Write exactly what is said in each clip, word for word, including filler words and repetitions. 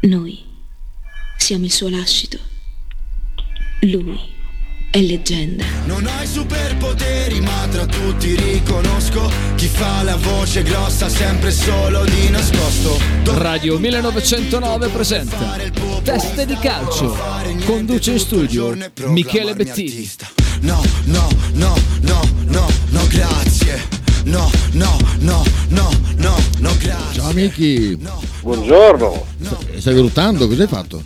Noi siamo il suo lascito. Lui è leggenda. Non hai superpoteri, ma tra tutti riconosco chi fa la voce grossa sempre solo di nascosto. Radio millenovecentonove presenta Teste di calcio. Conduce in studio Michele Bettini. No, no, no, no, no, no, grazie. No, no, no, no, no, no, grazie. Ciao amici. Buongiorno. Stai valutando? Cosa hai fatto?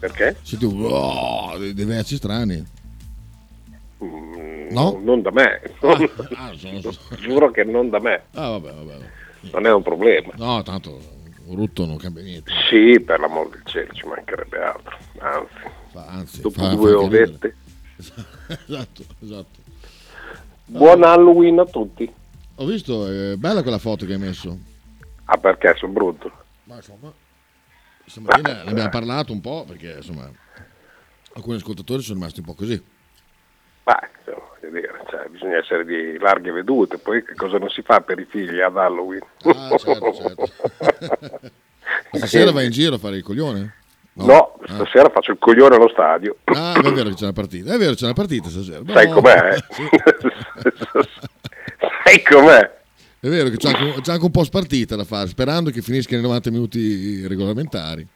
Perché? Senti un... oh, dei versi strani. Mm, no? Non da me. Ah, ah, sono... Giuro che non da me. Ah, vabbè, vabbè. Non è un problema. No, tanto un rutto non cambia niente. Sì, per l'amor del cielo, ci mancherebbe altro. Anzi, fa, anzi dopo fa, due fa ovette. Esatto, esatto. Buon Halloween a tutti. Ho visto, è bella quella foto che hai messo. Ah, perché sono brutto? Ma insomma, insomma ah, ne abbiamo parlato un po', perché insomma alcuni ascoltatori sono rimasti un po' così. Beh, insomma, voglio dire, cioè, bisogna essere di larghe vedute, poi che cosa non si fa per i figli ad Halloween? Ah, certo, certo. Stasera vai in giro a fare il coglione? No, no stasera ah. faccio il coglione allo stadio. Ah, è vero che c'è una partita, è vero c'è una partita stasera. Sai no. com'è? Sai com'è? È vero che c'è anche, c'è anche un po' spartita da fare, sperando che finisca i novanta minuti regolamentari.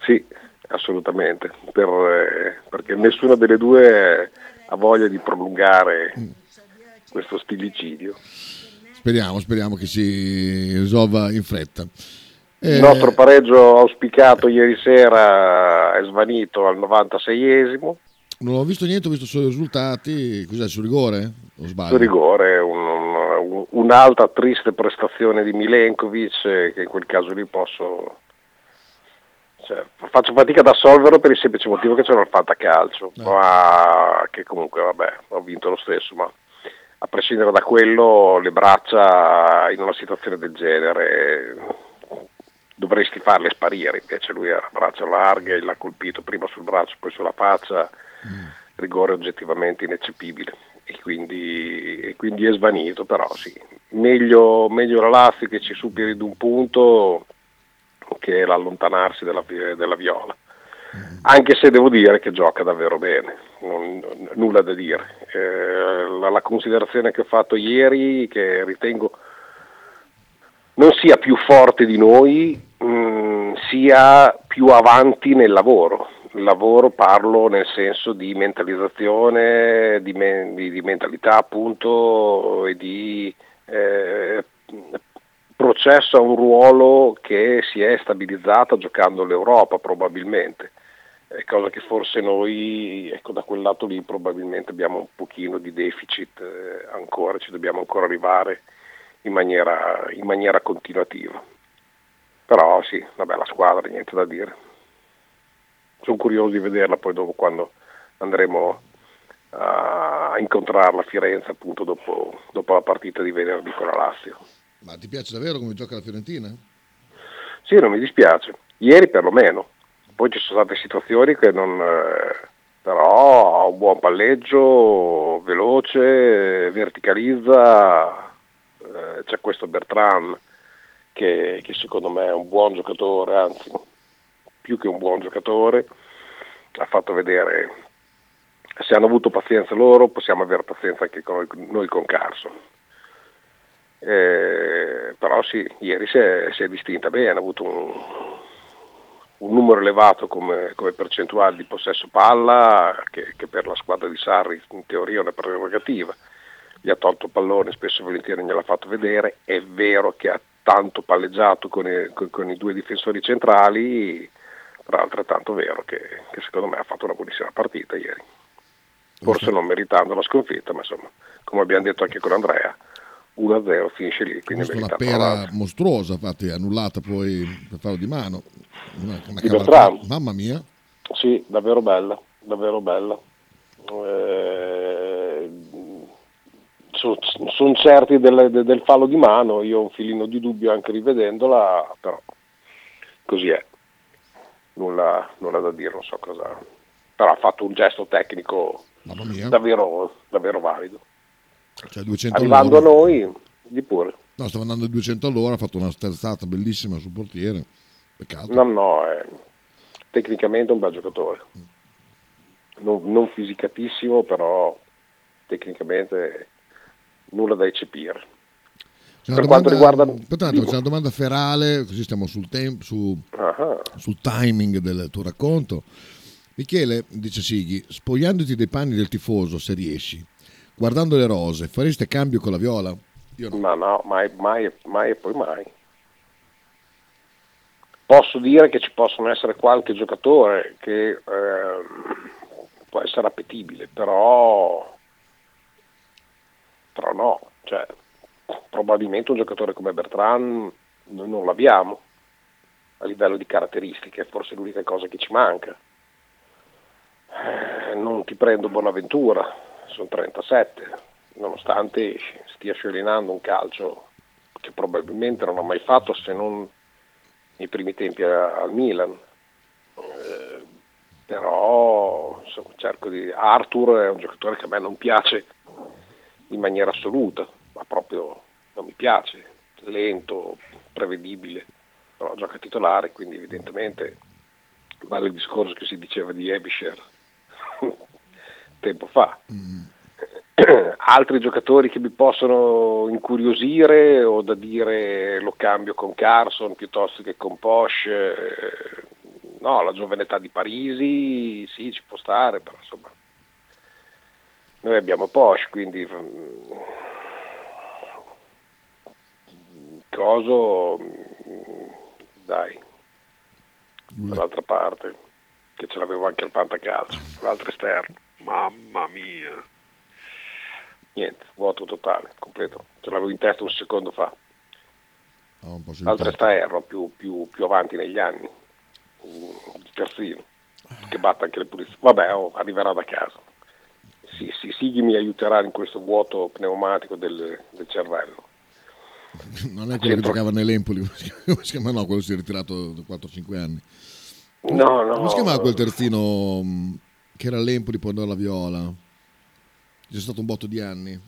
Sì, assolutamente, per, eh, perché nessuna delle due ha voglia di prolungare mm. questo stilicidio. Speriamo, speriamo che si risolva in fretta. Il nostro pareggio auspicato ieri sera è svanito al novantaseiesimo. Non ho visto niente, ho visto solo i risultati. Cos'è, sul rigore? O sbaglio? Sul rigore, un, un, un'altra triste prestazione di Milenkovic, che in quel caso lì posso... Cioè, faccio fatica ad assolverlo per il semplice motivo che c'era il fantacalcio, eh. ma che comunque, vabbè, ho vinto lo stesso, ma... A prescindere da quello, le braccia in una situazione del genere... dovresti farle sparire, invece lui ha braccia larghe, l'ha colpito prima sul braccio poi sulla faccia, mm. rigore oggettivamente ineccepibile e quindi, e quindi è svanito, però sì, meglio, meglio la Lazio che ci superi d'un punto che l'allontanarsi della, della Viola, mm. anche se devo dire che gioca davvero bene, non, n- nulla da dire, eh, la, la considerazione che ho fatto ieri, che ritengo non sia più forte di noi, mh, sia più avanti nel lavoro. Il lavoro parlo nel senso di mentalizzazione, di, me, di, di mentalità appunto, e di eh, processo a un ruolo che si è stabilizzato giocando l'Europa probabilmente, eh, cosa che forse noi, ecco, da quel lato lì probabilmente abbiamo un pochino di deficit eh, ancora, ci dobbiamo ancora arrivare in maniera, in maniera continuativa. Però sì, una bella squadra, niente da dire. Sono curioso di vederla poi dopo, quando andremo a incontrarla a Firenze, appunto dopo, dopo la partita di venerdì con la Lazio. Ma ti piace davvero come gioca la Fiorentina? Sì, non mi dispiace. Ieri perlomeno. Poi ci sono state situazioni che non... Eh, però ha un buon palleggio, veloce, verticalizza... C'è questo Bertrand che, che secondo me è un buon giocatore, anzi più che un buon giocatore, ha fatto vedere, se hanno avuto pazienza loro possiamo avere pazienza anche con noi con Carso, eh, però sì, ieri si è, si è distinta bene, ha avuto un, un numero elevato come, come percentuale di possesso palla, che, che per la squadra di Sarri in teoria è una prerogativa. Gli ha tolto il pallone, spesso e volentieri gliel'ha fatto vedere, è vero che ha tanto palleggiato con i, con, con i due difensori centrali, tra l'altro è tanto vero che, che secondo me ha fatto una buonissima partita ieri, forse non meritando la sconfitta, ma insomma, come abbiamo detto anche con Andrea, uno a zero finisce lì. Quindi è una pera mostruosa, infatti annullata poi per farlo di mano, una, una di cavalcata, mamma mia. Sì, davvero bella, davvero bella. Eh... Sono certi del, del fallo di mano, io ho un filino di dubbio anche rivedendola, però così è, nulla, nulla da dire, non so cosa, però ha fatto un gesto tecnico davvero, davvero valido, cioè duecento arrivando all'ora. A noi di pure. No, stava andando a duecento all'ora, ha fatto una sterzata bellissima sul portiere, Peccato. No, no, è tecnicamente un bel giocatore. Non, non fisicatissimo, però tecnicamente nulla da eccepire. C'è per domanda, quanto riguarda... Pertanto, c'è una domanda ferale, così stiamo sul, tem- su, sul timing del tuo racconto. Michele, dice Sighi, spogliandoti dei panni del tifoso, se riesci, guardando le rose, fareste cambio con la Viola? Io no. Ma no, mai, mai, mai e poi mai. Posso dire che ci possono essere qualche giocatore che eh, può essere appetibile, però, però no, cioè, probabilmente un giocatore come Bertrand noi non l'abbiamo a livello di caratteristiche, è forse l'unica cosa che ci manca. Eh, non ti prendo Bonaventura, sono trentasette, nonostante stia sciorinando un calcio che probabilmente non ha mai fatto se non nei primi tempi al Milan, eh, però insomma, cerco di Arthur è un giocatore che a me non piace in maniera assoluta, ma proprio non mi piace, lento, prevedibile, però gioca titolare, quindi evidentemente vale il discorso che si diceva di Ebisher tempo fa. Mm. Altri giocatori che mi possono incuriosire o da dire lo cambio con Carson piuttosto che con Posch, no, la giovane età di Parisi sì, ci può stare, però insomma noi abbiamo Posch, quindi coso dai dall'altra parte che ce l'avevo anche al Pantacalcio, l'altro esterno, mamma mia. Niente, vuoto totale, completo. Ce l'avevo in testa un secondo fa. Oh, l'altra sta erro più, più, più avanti negli anni. Il terzino, che batta anche le pulizie. Vabbè, oh, arriverà da casa. Sì, sì, Sighi mi aiuterà in questo vuoto pneumatico del, del cervello. Non è quello Centro... che giocava nell'Empoli, no, quello si è ritirato da quattro cinque anni. No, no. Come si chiamava quel terzino che era all'Empoli poi andò alla Viola? C'è stato un botto di anni.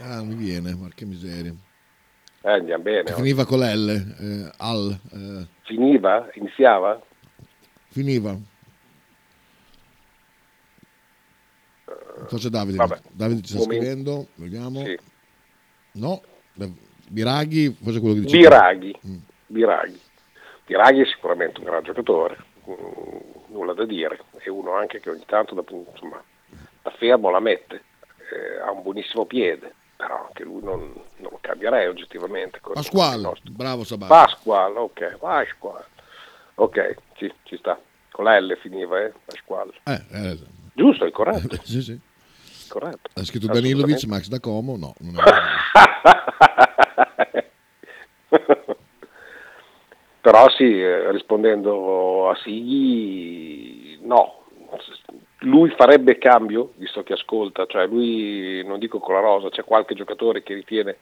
Ah, mi viene, ma che miseria. Eh, andiamo bene. Che finiva con l'L. Eh, al, eh. Finiva? Iniziava? Finiva. Uh, Forse Davide. Vabbè. Davide ci sta Come... scrivendo. Vediamo. Sì. No. Biraghi, forse quello che diceva. Biraghi. Mm. Biraghi. Biraghi è sicuramente un gran giocatore. Nulla da dire, è uno anche che ogni tanto da, insomma, da fermo la mette, eh, ha un buonissimo piede, però anche lui non, non lo cambierei oggettivamente. Pasquale, bravo Sabati. Pasquale, ok, Pasquale, ok, ci, ci sta, con la L finiva, eh, Pasquale. Eh, eh, giusto, è corretto. Eh, sì, sì. Corretto. Ha scritto Danilovic, Max da Como, no. Non è... Però sì, rispondendo a Sighi, no, lui farebbe cambio, visto che ascolta, cioè lui, non dico con la rosa, c'è qualche giocatore che ritiene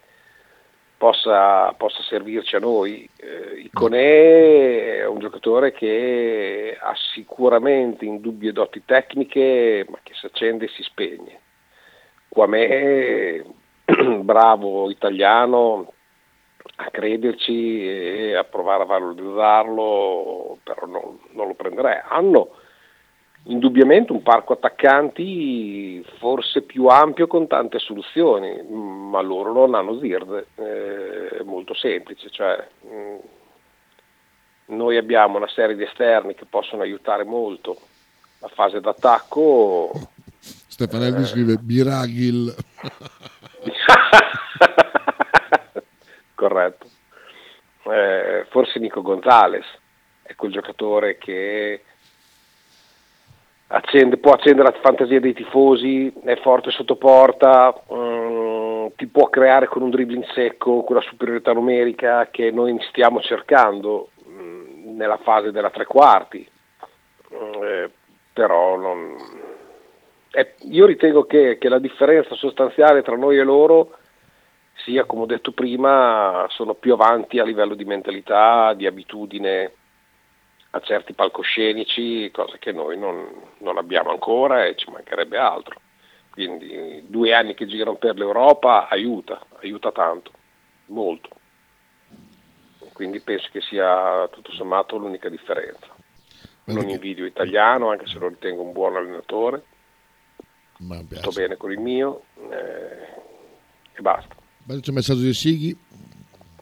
possa, possa servirci a noi. Eh, Ikoné è un giocatore che ha sicuramente indubbie doti tecniche, ma che si accende e si spegne. Quamè, bravo italiano, a crederci e a provare a valorizzarlo, però non, non lo prenderei. Hanno indubbiamente un parco attaccanti forse più ampio con tante soluzioni, ma loro non hanno Zirkzee, eh, molto semplice, cioè mh, noi abbiamo una serie di esterni che possono aiutare molto la fase d'attacco. Stefanelli eh, scrive Biraghil. Corretto, eh, forse Nico González è quel giocatore che accende, può accendere la fantasia dei tifosi, è forte sotto porta, um, ti può creare con un dribbling secco quella superiorità numerica che noi stiamo cercando um, nella fase della tre quarti, um, eh, però non... eh, io ritengo che, che la differenza sostanziale tra noi e loro sia, come ho detto prima, sono più avanti a livello di mentalità, di abitudine a certi palcoscenici, cose che noi non, non abbiamo ancora e ci mancherebbe altro. Quindi due anni che girano per l'Europa aiuta, aiuta tanto, molto. quindi penso che sia tutto sommato l'unica differenza. Non invidio italiano, anche se lo ritengo un buon allenatore, sto bene con il mio eh, e basta. Ma c'è un messaggio di Sighi?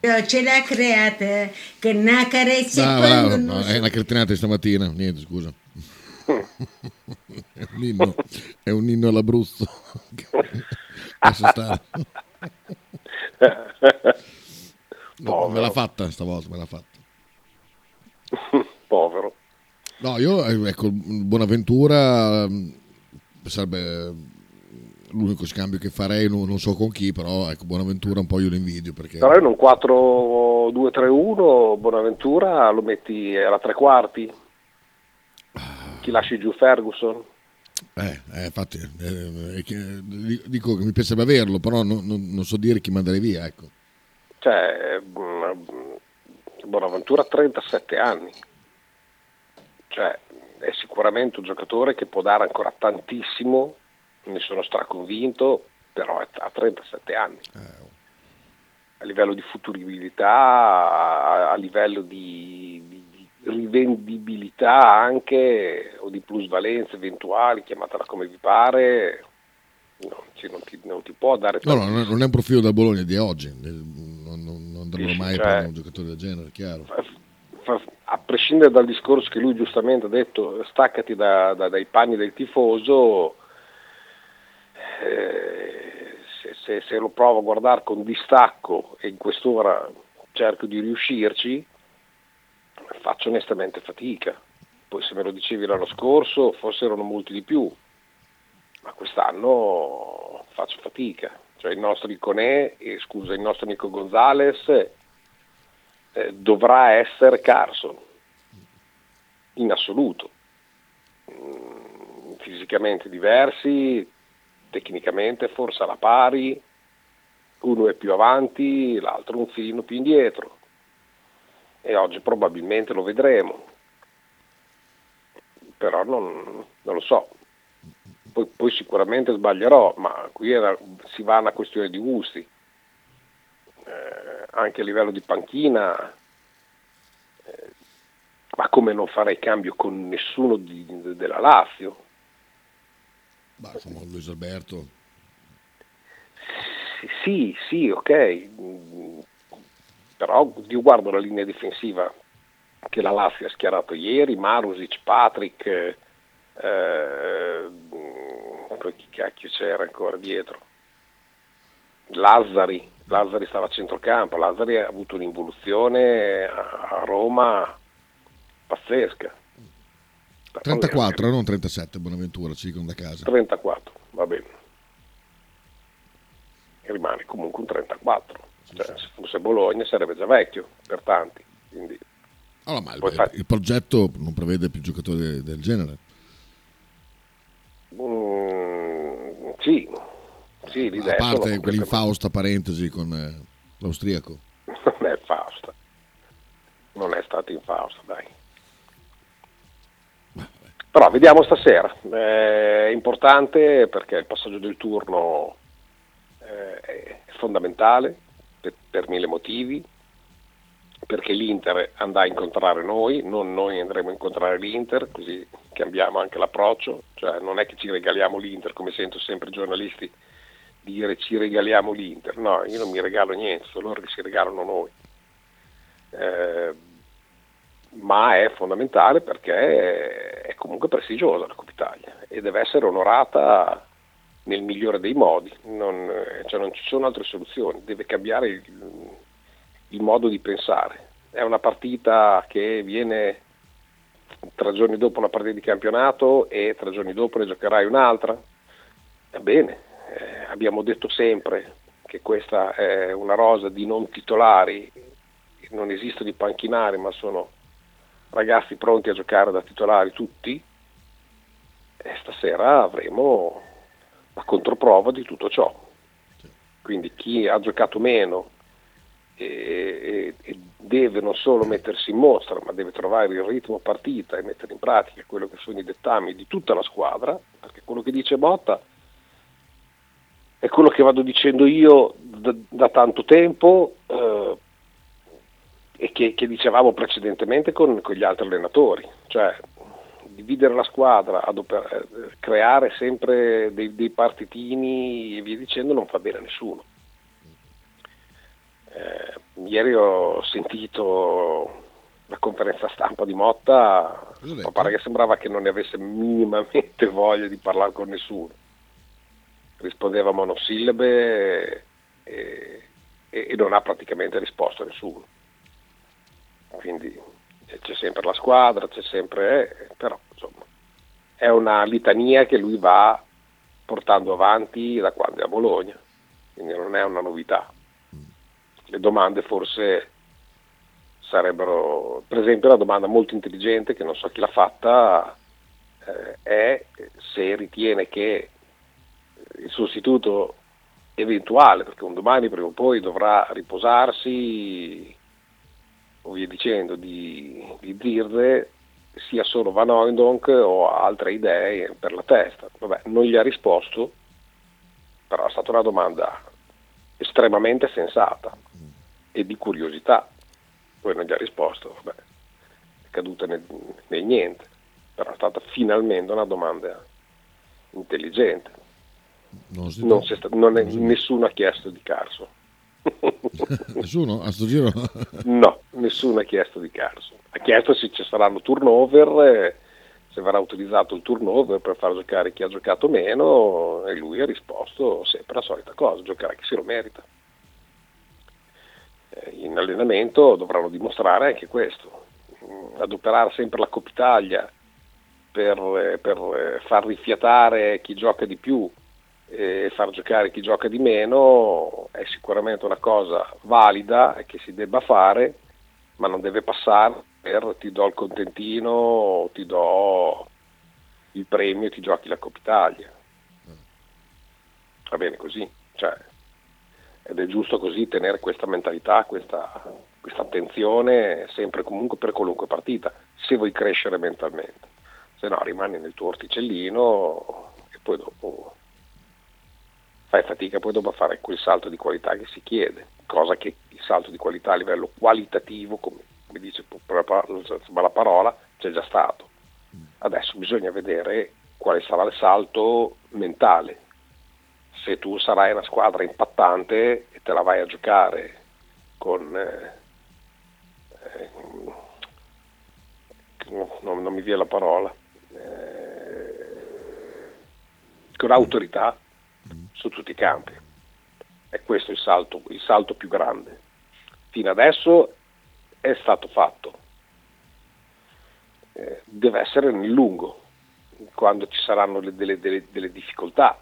No, ce l'ha creata, che una carezza no, quando no, non... no, è una cretinata stamattina, niente, scusa. È un inno, è un inno all'Abruzzo. No, me l'ha fatta stavolta, me l'ha fatta. Povero. No, io ecco, Bonaventura sarebbe l'unico scambio che farei, non, non so con chi, però ecco, Bonaventura un po' io lo invidio, perché però in un quattro due tre uno Bonaventura lo metti alla tre quarti. Chi lasci giù? Ferguson? Eh, eh infatti eh, eh, dico che mi piacerebbe averlo, però non, non, non so dire chi manderei via, ecco. Cioè Bonaventura ha trentasette anni, cioè è sicuramente un giocatore che può dare ancora tantissimo, ne sono straconvinto, però ha trentasette anni. Eh. A livello di futuribilità, a livello di, di rivendibilità anche, o di plusvalenze eventuali, chiamatela come vi pare, no, cioè non, ti, non ti può dare no, no, non è un profilo da Bologna di oggi, non, non, non andremo mai cioè, a prendere un giocatore del genere, chiaro. Fa, fa, a prescindere dal discorso che lui giustamente ha detto, staccati da, da, dai panni del tifoso, eh, se, se, se lo provo a guardare con distacco e in quest'ora cerco di riuscirci, faccio onestamente fatica. Poi se me lo dicevi l'anno scorso forse erano molti di più, ma quest'anno faccio fatica. Cioè il nostro Ikoné, eh, scusa, il nostro Nico González eh, dovrà essere Carson in assoluto, mm, fisicamente diversi, tecnicamente forse alla pari, uno è più avanti, l'altro un filino più indietro, e oggi probabilmente lo vedremo, però non, non lo so, poi, poi sicuramente sbaglierò, ma qui era, si va a una questione di gusti, eh, anche a livello di panchina, eh, ma come non farei cambio con nessuno di, di, della Lazio? Bah, sono Luis Alberto. Sì, sì, ok, però io guardo la linea difensiva che la Lazio ha schierato ieri, Marusic, Patrick, eh, poi chi cacchio c'era ancora dietro? Lazzari, Lazzari stava a centrocampo, Lazzari ha avuto un'involuzione a Roma pazzesca. trentaquattro, non trentasette, Bonaventura, seconda casa. trentaquattro, va bene. Rimane comunque un trentaquattro. Cioè, se fosse Bologna sarebbe già vecchio per tanti, quindi... allora, ma il, fare... il progetto non prevede più giocatori del genere? Mm, sì, sì, l'idea a parte quell'infausta parentesi con eh, l'austriaco. Non è fausta, non è stato infausta, dai. Beh, beh. Però vediamo stasera, è importante perché il passaggio del turno eh, è fondamentale. Per, per mille motivi, perché l'Inter andrà a incontrare noi, non noi andremo a incontrare l'Inter, così cambiamo anche l'approccio, cioè non è che ci regaliamo l'Inter, come sento sempre i giornalisti dire ci regaliamo l'Inter, no, io non mi regalo niente, sono loro che si regalano noi, eh, ma è fondamentale perché è comunque prestigiosa la Coppa Italia e deve essere onorata nel migliore dei modi, non, cioè non ci sono altre soluzioni, deve cambiare il, il modo di pensare. È una partita che viene tre giorni dopo la partita di campionato e tre giorni dopo ne giocherai un'altra. Ebbene, eh, abbiamo detto sempre che questa è una rosa di non titolari, non esistono i panchinari, ma sono ragazzi pronti a giocare da titolari tutti, e stasera avremo la controprova di tutto ciò, quindi chi ha giocato meno e, e, e deve non solo mettersi in mostra, ma deve trovare il ritmo partita e mettere in pratica quello che sono i dettami di tutta la squadra, perché quello che dice Motta è quello che vado dicendo io da, da tanto tempo, eh, e che, che dicevamo precedentemente con, con gli altri allenatori, cioè dividere la squadra, adoper- creare sempre dei, dei partitini e via dicendo non fa bene a nessuno. Eh, ieri ho sentito la conferenza stampa di Motta, ma pare che sembrava che non ne avesse minimamente voglia di parlare con nessuno, rispondeva a monosillabe e, e, e non ha praticamente risposto a nessuno. Quindi c'è sempre la squadra, c'è sempre, eh, però insomma è una litania che lui va portando avanti da quando è a Bologna, quindi non è una novità. Le domande forse sarebbero, per esempio una domanda molto intelligente che non so chi l'ha fatta, eh, è se ritiene che il sostituto eventuale, perché un domani prima o poi dovrà riposarsi o via dicendo, di, di Zirkzee sia solo Van Hooijdonk o altre idee per la testa. Vabbè, non gli ha risposto, però è stata una domanda estremamente sensata e di curiosità. Poi non gli ha risposto, vabbè, è caduta nel, nel niente, però è stata finalmente una domanda intelligente. Non, si non, si sta, non è, nessuno ha chiesto di Carso. Nessuno a sto giro? No, nessuno ha chiesto di Carso. Ha chiesto se ci saranno turnover, se verrà utilizzato il turnover per far giocare chi ha giocato meno, e lui ha risposto sempre la solita cosa: giocare chi se lo merita. In allenamento dovranno dimostrare anche questo, adoperare sempre la Coppa Italia per, per far rifiatare chi gioca di più e far giocare chi gioca di meno è sicuramente una cosa valida e che si debba fare, ma non deve passare per ti do il contentino, ti do il premio, ti giochi la Coppa Italia. Va bene così, cioè, ed è giusto così tenere questa mentalità, questa, questa attenzione sempre comunque per qualunque partita, se vuoi crescere mentalmente, se no rimani nel tuo orticellino e poi dopo fai fatica poi dopo a fare quel salto di qualità che si chiede, cosa che il salto di qualità a livello qualitativo, come, come dice la parola, c'è già stato. Adesso bisogna vedere quale sarà il salto mentale, se tu sarai una squadra impattante e te la vai a giocare con, eh, eh, non, non mi viene la parola, eh, con autorità su tutti i campi. È questo il salto, il salto più grande. Fino adesso è stato fatto, eh, deve essere nel lungo, quando ci saranno le, delle, delle, delle difficoltà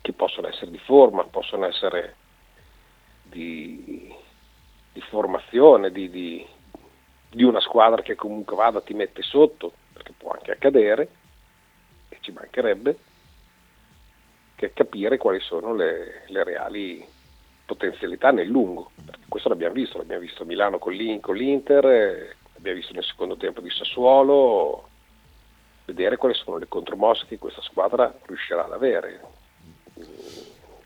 che possono essere di forma, possono essere di, di formazione, di, di, di una squadra che comunque vada ti mette sotto, perché può anche accadere e ci mancherebbe, che capire quali sono le, le reali potenzialità nel lungo, perché questo l'abbiamo visto, l'abbiamo visto a Milano con l'Inter, l'abbiamo visto nel secondo tempo di Sassuolo, vedere quali sono le contromosse che questa squadra riuscirà ad avere.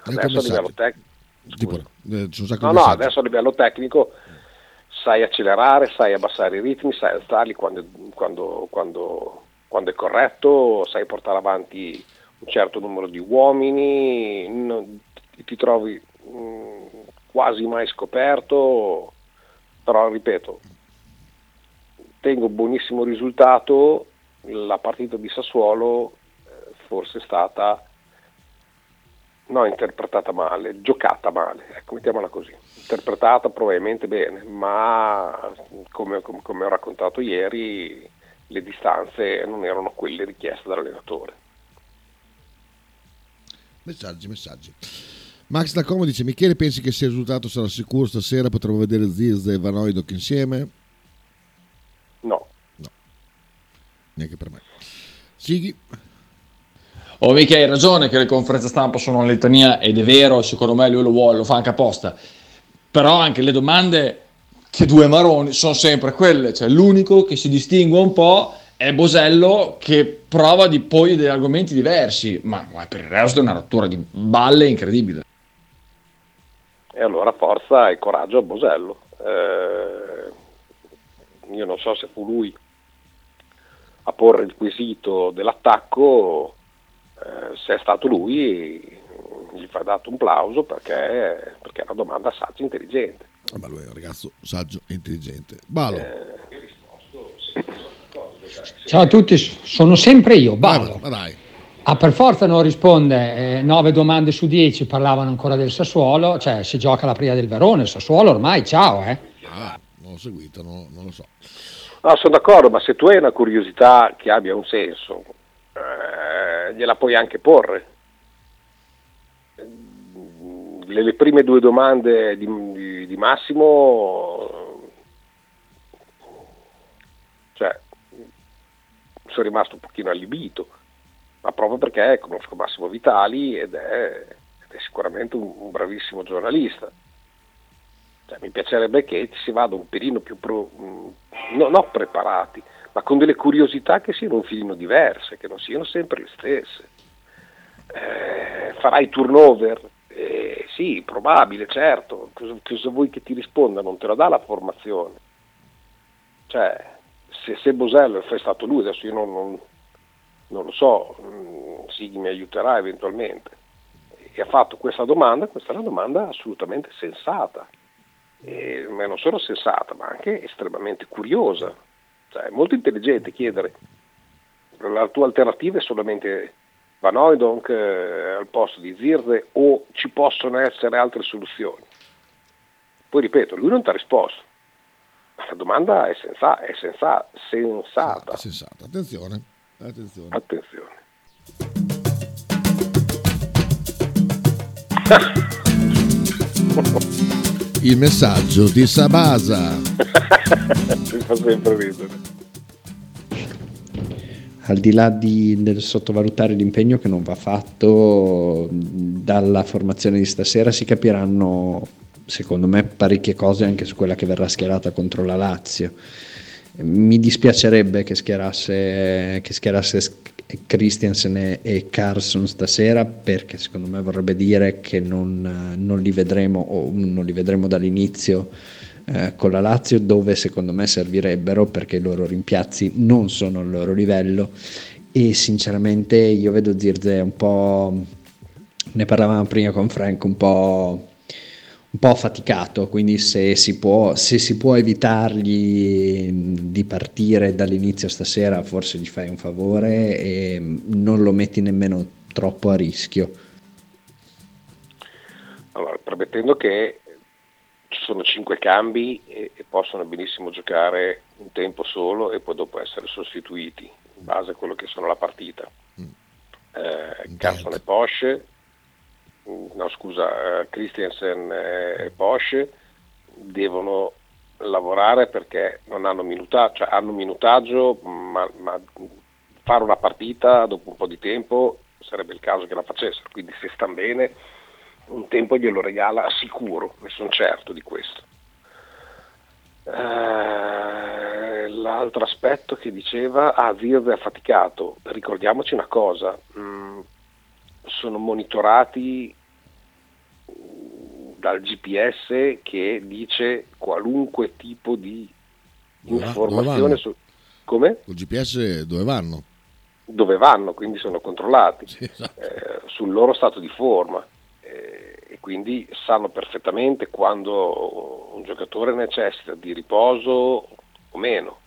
Adesso a livello tecnico, no no, adesso a livello tecnico sai accelerare, sai abbassare i ritmi, sai alzarli quando, quando, quando, quando è corretto, sai portare avanti un certo numero di uomini, non ti trovi mh, quasi mai scoperto, però ripeto, tengo buonissimo risultato, la partita di Sassuolo eh, forse è stata no interpretata male, giocata male, ecco, mettiamola così, interpretata probabilmente bene, ma come, come, come ho raccontato ieri, le distanze non erano quelle richieste dall'allenatore. Messaggi, messaggi. Max da Como dice: Michele, pensi che se il risultato sarà sicuro stasera potremo vedere Zirkzee e Van Hooijdonk insieme? No. No. Neanche per me. Sighi. Oh Michele, hai ragione che le conferenze stampa sono una litania, ed è vero, secondo me lui lo vuole, lo fa anche apposta. Però anche le domande che due maroni sono sempre quelle, cioè l'unico che si distingue un po' è Bosello, che prova di poi degli argomenti diversi, ma, ma per il resto è una rottura di balle incredibile. E allora forza e coraggio a Bosello, eh, io non so se fu lui a porre il quesito dell'attacco, eh, se è stato lui gli fa dato un plauso perché, perché è una domanda saggia e intelligente. Ah, ma lui è un ragazzo saggio e intelligente. Ballo. Eh, Ciao a tutti, sono sempre io, Ballo. Ma dai. Ah, per forza non risponde, eh, nove domande su dieci parlavano ancora del Sassuolo, cioè si gioca la prima del Verona, il Sassuolo ormai, ciao eh. Ah, non l'ho seguito, non, non lo so. No, sono d'accordo, ma se tu hai una curiosità che abbia un senso, eh, gliela puoi anche porre. Le, le prime due domande di, di, di Massimo, cioè, sono rimasto un pochino allibito. Ma proprio perché conosco Massimo Vitali ed è, ed è sicuramente un, un bravissimo giornalista. Cioè, mi piacerebbe che ci si vada un pelino più pro, no, no, preparati, ma con delle curiosità che siano un filino diverse, che non siano sempre le stesse. Eh, farai turnover? Eh, sì, probabile, certo. Cosa, cosa vuoi che ti risponda? Non te lo dà la formazione. Cioè, se, se Bosello è stato lui, adesso io non... non non lo so, Sighi mi aiuterà eventualmente, e ha fatto questa domanda, questa è una domanda assolutamente sensata, e, ma non solo sensata, ma anche estremamente curiosa, cioè è molto intelligente chiedere, la tua alternativa è solamente Van Hooijdonk eh, al posto di Zirkzee o ci possono essere altre soluzioni? Poi ripeto, lui non ti ha risposto, ma la domanda è, senza, è senza, sensata. Sensata, sensata, attenzione. Attenzione. Attenzione. Il messaggio di Sabasa. Mi fa sempre ridere. Al di là di, del sottovalutare l'impegno che non va fatto, dalla formazione di stasera si capiranno, secondo me, parecchie cose anche su quella che verrà schierata contro la Lazio. Mi dispiacerebbe che schierasse, che schierasse Christiansen e Carson stasera, perché secondo me vorrebbe dire che non, non li vedremo o non li vedremo dall'inizio eh, con la Lazio, dove secondo me servirebbero, perché i loro rimpiazzi non sono al loro livello e sinceramente io vedo Zirkzee un po', ne parlavamo prima con Frank, un po' un po' affaticato, quindi se si può, se si può evitargli di partire dall'inizio stasera forse gli fai un favore e non lo metti nemmeno troppo a rischio. Allora, premettendo che ci sono cinque cambi e, e possono benissimo giocare un tempo solo e poi dopo essere sostituiti in base a quello che sono la partita, mm. eh, Carson e Posch no scusa, Christiansen e Posch devono lavorare perché non hanno minutaggio, cioè hanno minutaggio, ma, ma fare una partita dopo un po' di tempo sarebbe il caso che la facessero, quindi se stanno bene un tempo glielo regala sicuro, ne sono certo di questo. Eh, l'altro aspetto che diceva, ah, Zirkzee ha faticato, ricordiamoci una cosa, mh, sono monitorati dal G P S che dice qualunque tipo di dove informazione su come? Col G P S dove vanno? Dove vanno, quindi sono controllati, sì, esatto. eh, sul loro stato di forma eh, e quindi sanno perfettamente quando un giocatore necessita di riposo o meno.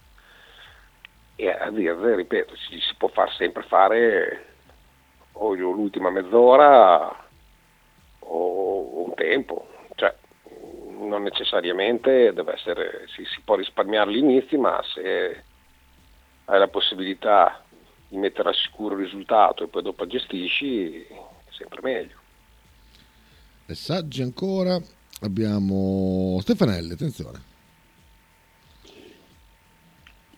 E a dire, ripeto, si, si può far sempre fare o l'ultima mezz'ora o un tempo, cioè non necessariamente deve essere, si, si può risparmiare gli inizi, ma se hai la possibilità di mettere a sicuro il risultato e poi dopo gestisci è sempre meglio. Messaggi ancora, abbiamo Stefanelli, attenzione.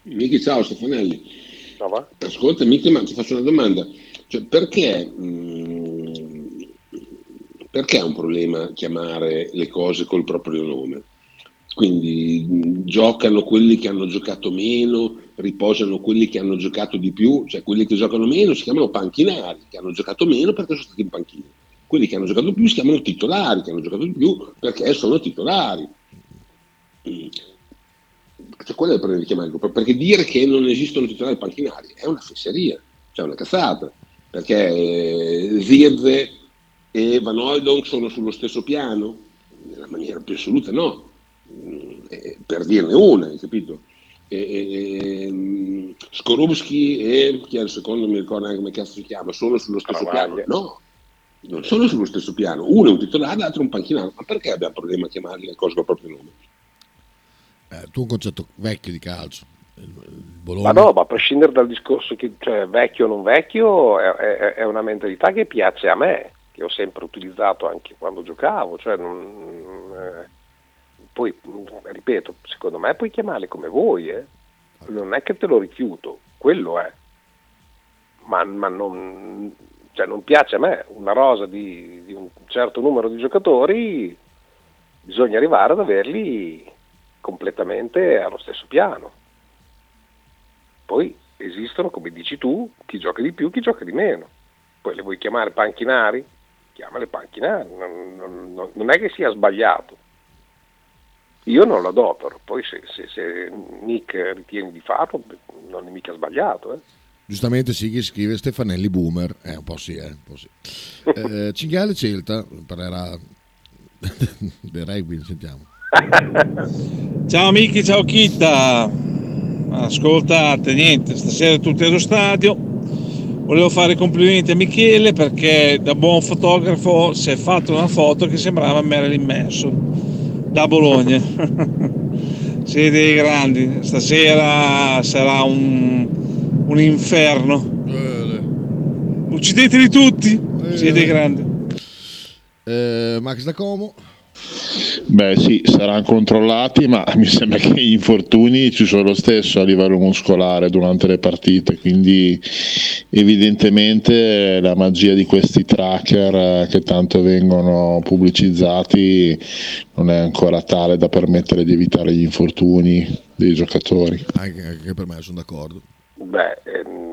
Michi, ciao Stefanelli. No, ascolta Michi, ma ti faccio una domanda. Cioè, perché, mh, perché è un problema chiamare le cose col proprio nome? Quindi mh, giocano quelli che hanno giocato meno, riposano quelli che hanno giocato di più, cioè quelli che giocano meno si chiamano panchinari, che hanno giocato meno perché sono stati in panchina. Quelli che hanno giocato più si chiamano titolari, che hanno giocato di più perché sono titolari. Cioè, quello è il problema di chiamare il gruppo, perché dire che non esistono titolari panchinari è una fesseria, cioè una cazzata, perché eh, Zirkzee e Van Hooijdonk sono sullo stesso piano nella maniera più assoluta, no, eh, per dirne una, hai capito? E, e, e, Skorupski e chi è il secondo, mi ricordo neanche come cazzo si chiama, sono sullo stesso ah, piano, guarda. No, non sono sullo stesso piano, uno è un titolare, l'altro è un panchinaro. Ma perché abbiamo problema a chiamarli le cose col proprio nome? Eh, tu un concetto vecchio di calcio. Il, il ma no, ma a prescindere dal discorso che, cioè, vecchio o non vecchio, è, è, è una mentalità che piace a me, che ho sempre utilizzato anche quando giocavo, cioè non, eh, poi ripeto, secondo me puoi chiamarli come vuoi, eh. Non è che te lo rifiuto, quello è, ma, ma non, cioè, non piace a me una rosa di, di un certo numero di giocatori, bisogna arrivare ad averli completamente allo stesso piano. Poi esistono, come dici tu, chi gioca di più, chi gioca di meno. Poi le vuoi chiamare panchinari? Chiamale panchinari, non, non, non è che sia sbagliato. Io non lo adopero, poi se, se, se Nick ritieni di farlo, non è mica sbagliato, eh. Giustamente sì, chi scrive Stefanelli Boomer, eh, un po' sì, eh, un po' sì. eh, Cinghiale Celta parlerà del rugby, sentiamo. Ciao amici, ciao Chitta, ascoltate, niente, stasera tutti allo stadio, volevo fare complimenti a Michele perché da buon fotografo si è fatto una foto che sembrava Marilyn Manson da Bologna. Siete dei grandi, stasera sarà un, un inferno, uccideteli tutti, siete dei grandi. eh, Max da Como. Beh sì, saranno controllati, ma mi sembra che gli infortuni ci sono lo stesso a livello muscolare durante le partite, quindi evidentemente la magia di questi tracker che tanto vengono pubblicizzati non è ancora tale da permettere di evitare gli infortuni dei giocatori. Anche, anche per me, sono d'accordo. Beh,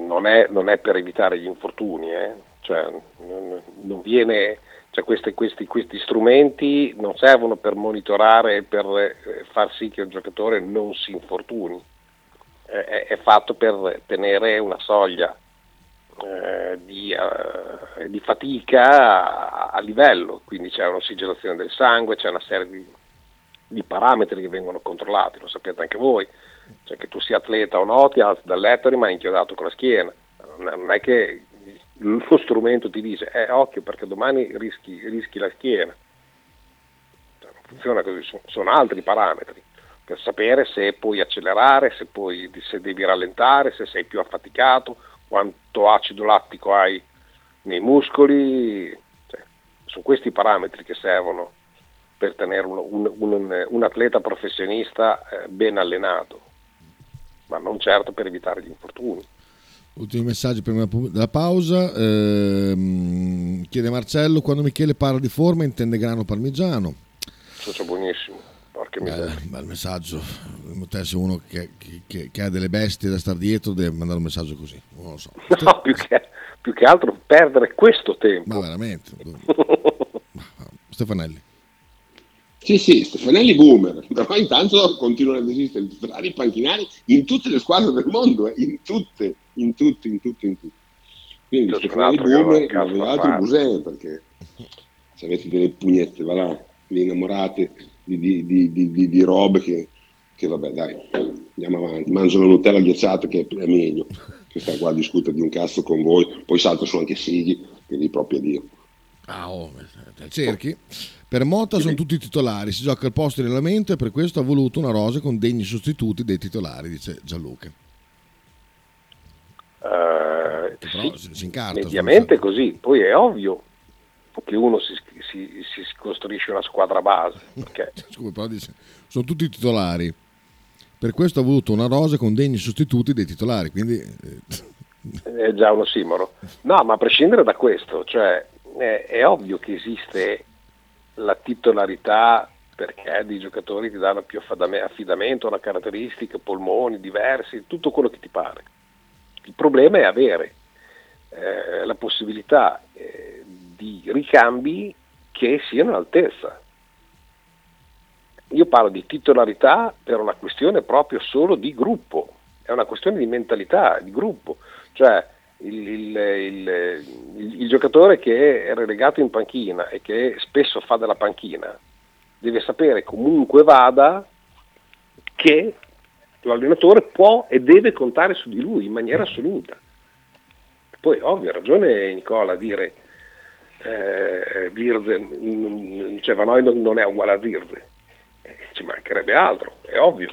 non è, non è per evitare gli infortuni, eh? Cioè non, non viene... Cioè questi, questi, questi strumenti non servono per monitorare, per far sì che un giocatore non si infortuni, è, è fatto per tenere una soglia eh, di, uh, di fatica a, a livello, quindi c'è un'ossigenazione del sangue, c'è una serie di, di parametri che vengono controllati, lo sapete anche voi, cioè che tu sia atleta o no, ti alzi dal letto e rimani inchiodato con la schiena, non è che lo strumento ti dice eh, occhio perché domani rischi, rischi la schiena, cioè, non funziona così, sono, sono altri parametri per sapere se puoi accelerare, se, puoi, se devi rallentare, se sei più affaticato, quanto acido lattico hai nei muscoli, cioè, sono questi parametri che servono per tenere un, un, un, un atleta professionista eh, ben allenato, ma non certo per evitare gli infortuni. Ultimi messaggi prima della pausa. Ehm, chiede Marcello: quando Michele parla di forma intende grano parmigiano? Socio buonissimo, porca miseria. Eh, bel messaggio. Se uno che, che, che ha delle bestie da star dietro deve mandare un messaggio così, non lo so. No, più che, più che altro perdere questo tempo. Ma veramente. Stefanelli. Sì, sì, Stefanelli Boomer, però intanto continuano ad esistere titolari panchinari in tutte le squadre del mondo, eh. in tutte, in tutte, in tutte, in tutte. Quindi Stefanelli Boomer e un altro Busè, perché se avete delle pugnette, va là, vi innamorate di, di, di, di, di, di robe che, che vabbè, dai, andiamo avanti, mangio la Nutella ghiacciata che è meglio, che sta qua a discutere di un cazzo con voi, poi salto su anche Sighi, quindi proprio a Dio. Ah, oh, te cerchi. Per Motta sono tutti titolari, si gioca al posto di allenamento e per questo ha voluto una rosa con degni sostituti dei titolari, dice Gianluca. Uh, però sì, si incarta, mediamente sono... così, poi è ovvio che uno si, si, si costruisce una squadra base. Perché... Scusa, però dice, sono tutti titolari, per questo ha voluto una rosa con degni sostituti dei titolari, quindi... È già un ossimoro. No, ma a prescindere da questo, cioè è, è ovvio che esiste... la titolarità perché dei giocatori ti danno più affidamento, una caratteristica, polmoni diversi, tutto quello che ti pare. Il problema è avere eh, la possibilità eh, di ricambi che siano all'altezza. Io parlo di titolarità per una questione proprio solo di gruppo, è una questione di mentalità, di gruppo, cioè il, il, il, il, il giocatore che è relegato in panchina e che spesso fa della panchina deve sapere comunque vada che l'allenatore può e deve contare su di lui in maniera assoluta. Poi ovvio, ha ragione Nicola a dire eh, Virtus, cioè Van Hooijdonk non è uguale a Virtus. Ci mancherebbe altro, è ovvio, eh,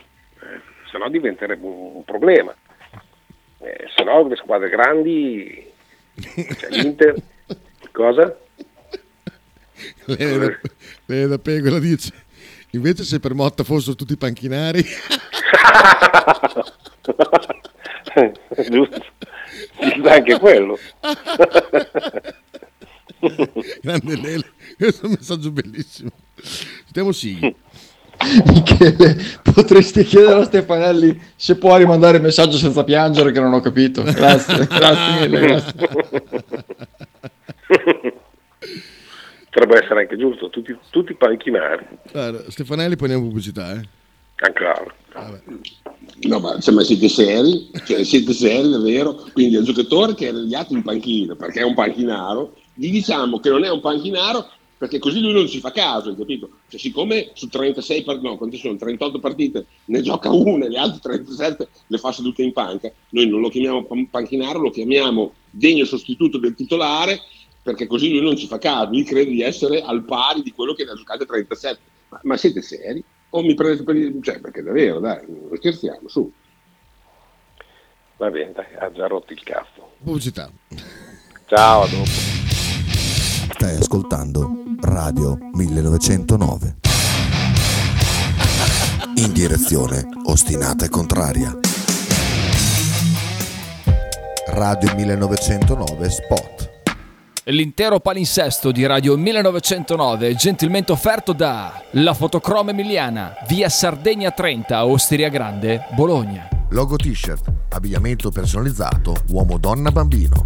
se no diventerebbe un, un problema, eh, se no le squadre grandi, cioè l'Inter, cosa? Lei è da Pegola, dice, invece se per Motta fossero tutti panchinari. Giusto, ci sta anche quello. Grande Lele, questo è un messaggio bellissimo. Stiamo sì. Michele, potresti chiedere a Stefanelli se può rimandare il messaggio senza piangere, che non ho capito. Grazie, grazie mille. Grazie. Potrebbe essere anche giusto, tutti, tutti panchinari. Allora, Stefanelli, poi andiamo in pubblicità, eh? Ah, claro. Vabbè. No, ma, cioè, ma siete seri? Cioè, siete seri davvero? Quindi il giocatore che è relegato in panchina perché è un panchinaro, gli diciamo che non è un panchinaro perché così lui non ci fa caso, capito? Cioè, siccome su trentasei per... no, quante sono? trentotto partite ne gioca una e le altre trentasette le fa sedute in panca, noi non lo chiamiamo panchinaro, lo chiamiamo degno sostituto del titolare, perché così lui non ci fa caso, lui crede di essere al pari di quello che ne ha giocate trentasette. Ma, ma siete seri? O mi prendete per il... cioè, perché davvero, dai, non scherziamo, su. Va bene, dai, ha già rotto il cazzo. Pubblicità. Ciao, a dopo. Stai ascoltando Radio millenovecentonove. In direzione ostinata e contraria. Radio millenovecentonove Spot. L'intero palinsesto di Radio millenovecentonove gentilmente offerto da La Fotocroma Emiliana, via Sardegna trenta, Osteria Grande, Bologna. Logo t-shirt, abbigliamento personalizzato, uomo, donna, bambino.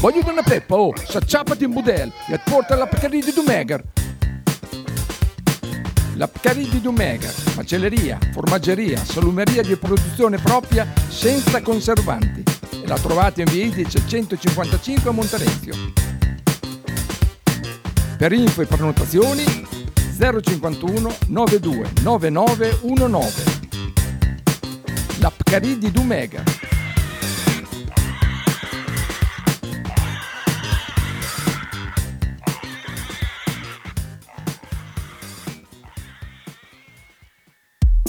Voglio una peppa, oh, s'acciappati in budel e porta la Pcaridi di Dumegar. La Pcaridi di Dumegar, macelleria, formaggeria, salumeria di produzione propria senza conservanti. E la trovate in via Idice centocinquantacinque a Monterezio. Per info e prenotazioni zero cinquantuno novantadue novantanove diciannove. La Pcaridi di Dumegar.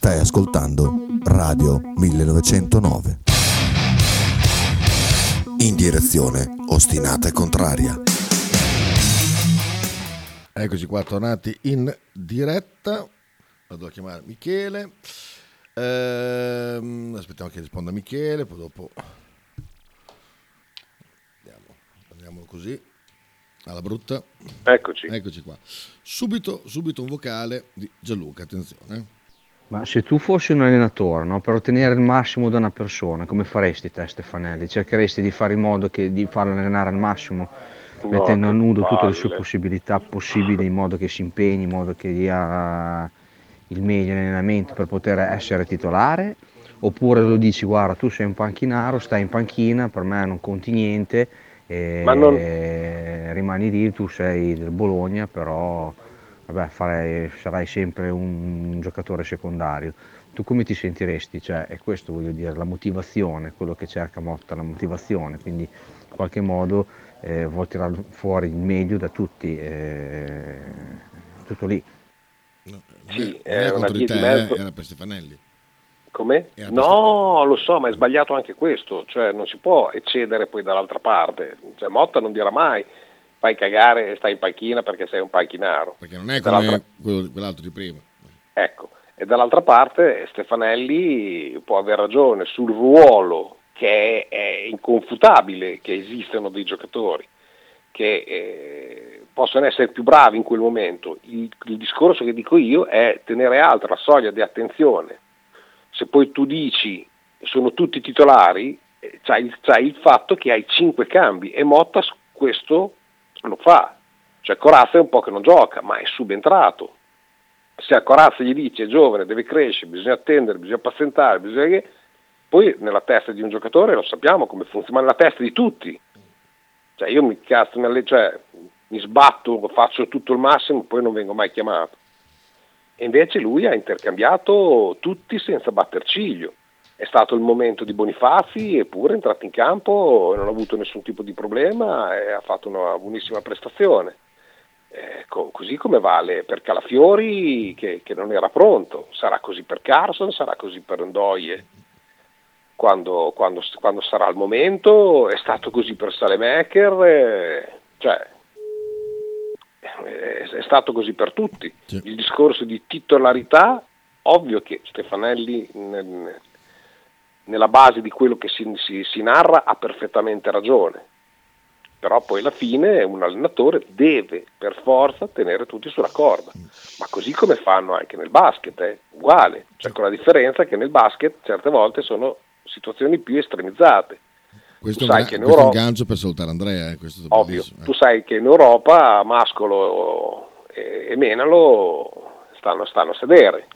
Stai ascoltando Radio millenovecentonove. In direzione ostinata e contraria. Eccoci qua, tornati in diretta. Vado a chiamare Michele. Ehm, aspettiamo che risponda Michele, poi dopo andiamo, andiamo così alla brutta. Eccoci. Eccoci qua. Subito, subito un vocale di Gianluca, attenzione. Ma se tu fossi un allenatore, no, per ottenere il massimo da una persona, come faresti te, Stefanelli? Cercheresti di fare in modo che, di farlo allenare al massimo, no, mettendo a nudo palle. Tutte le sue possibilità possibili, in modo che si impegni, in modo che dia il meglio in allenamento per poter essere titolare? Oppure lo dici, guarda, tu sei un panchinaro, stai in panchina, per me non conti niente e ma non... rimani lì, tu sei del Bologna, però vabbè, farei, sarai sempre un, un giocatore secondario. Tu come ti sentiresti? Cioè, e questo voglio dire, la motivazione, quello che cerca Motta, la motivazione, quindi in qualche modo eh, vuol tirare fuori il meglio da tutti, eh, tutto lì. No, sì, era contro di te, mezzo... era per Stefanelli. Come? Era per no, Stefanelli. Lo so, ma è sbagliato anche questo, cioè non si può eccedere poi dall'altra parte, cioè Motta non dirà mai fai cagare e stai in panchina perché sei un panchinaro. Perché non è come quello, quell'altro di prima. Ecco, e dall'altra parte Stefanelli può aver ragione sul ruolo che è, è inconfutabile, che esistano dei giocatori che eh, possono essere più bravi in quel momento. Il, il discorso che dico io è tenere alta la soglia di attenzione. Se poi tu dici sono tutti titolari, eh, c'hai il, c'hai il fatto che hai cinque cambi e Motta questo lo fa. Cioè Corazza è un po' che non gioca, ma è subentrato. Se a Corazza gli dice è giovane, deve crescere, bisogna attendere, bisogna pazientare, bisogna che... Poi nella testa di un giocatore lo sappiamo come funziona, ma nella testa di tutti. Cioè io mi cazzo, cioè, mi sbatto, faccio tutto il massimo, poi non vengo mai chiamato. E invece lui ha intercambiato tutti senza batter ciglio. È stato il momento di Bonifazi, eppure è entrato in campo, non ha avuto nessun tipo di problema e ha fatto una buonissima prestazione. Ecco, così come vale per Calafiori che, che non era pronto, sarà così per Carson, sarà così per Ndoye. Quando, quando, quando sarà il momento, è stato così per Salemaker, eh, cioè eh, è stato così per tutti. Sì. Il discorso di titolarità, ovvio che Stefanelli nel, nella base di quello che si, si, si narra ha perfettamente ragione, però poi alla fine un allenatore deve per forza tenere tutti sulla corda, ma così come fanno anche nel basket, eh, uguale, cioè con la differenza che nel basket certe volte sono situazioni più estremizzate. Questo, sai che in questo Europa... è un gancio per salutare Andrea, eh, questo ovvio, eh. Tu sai che in Europa Mascolo e Menalo stanno, stanno a sedere.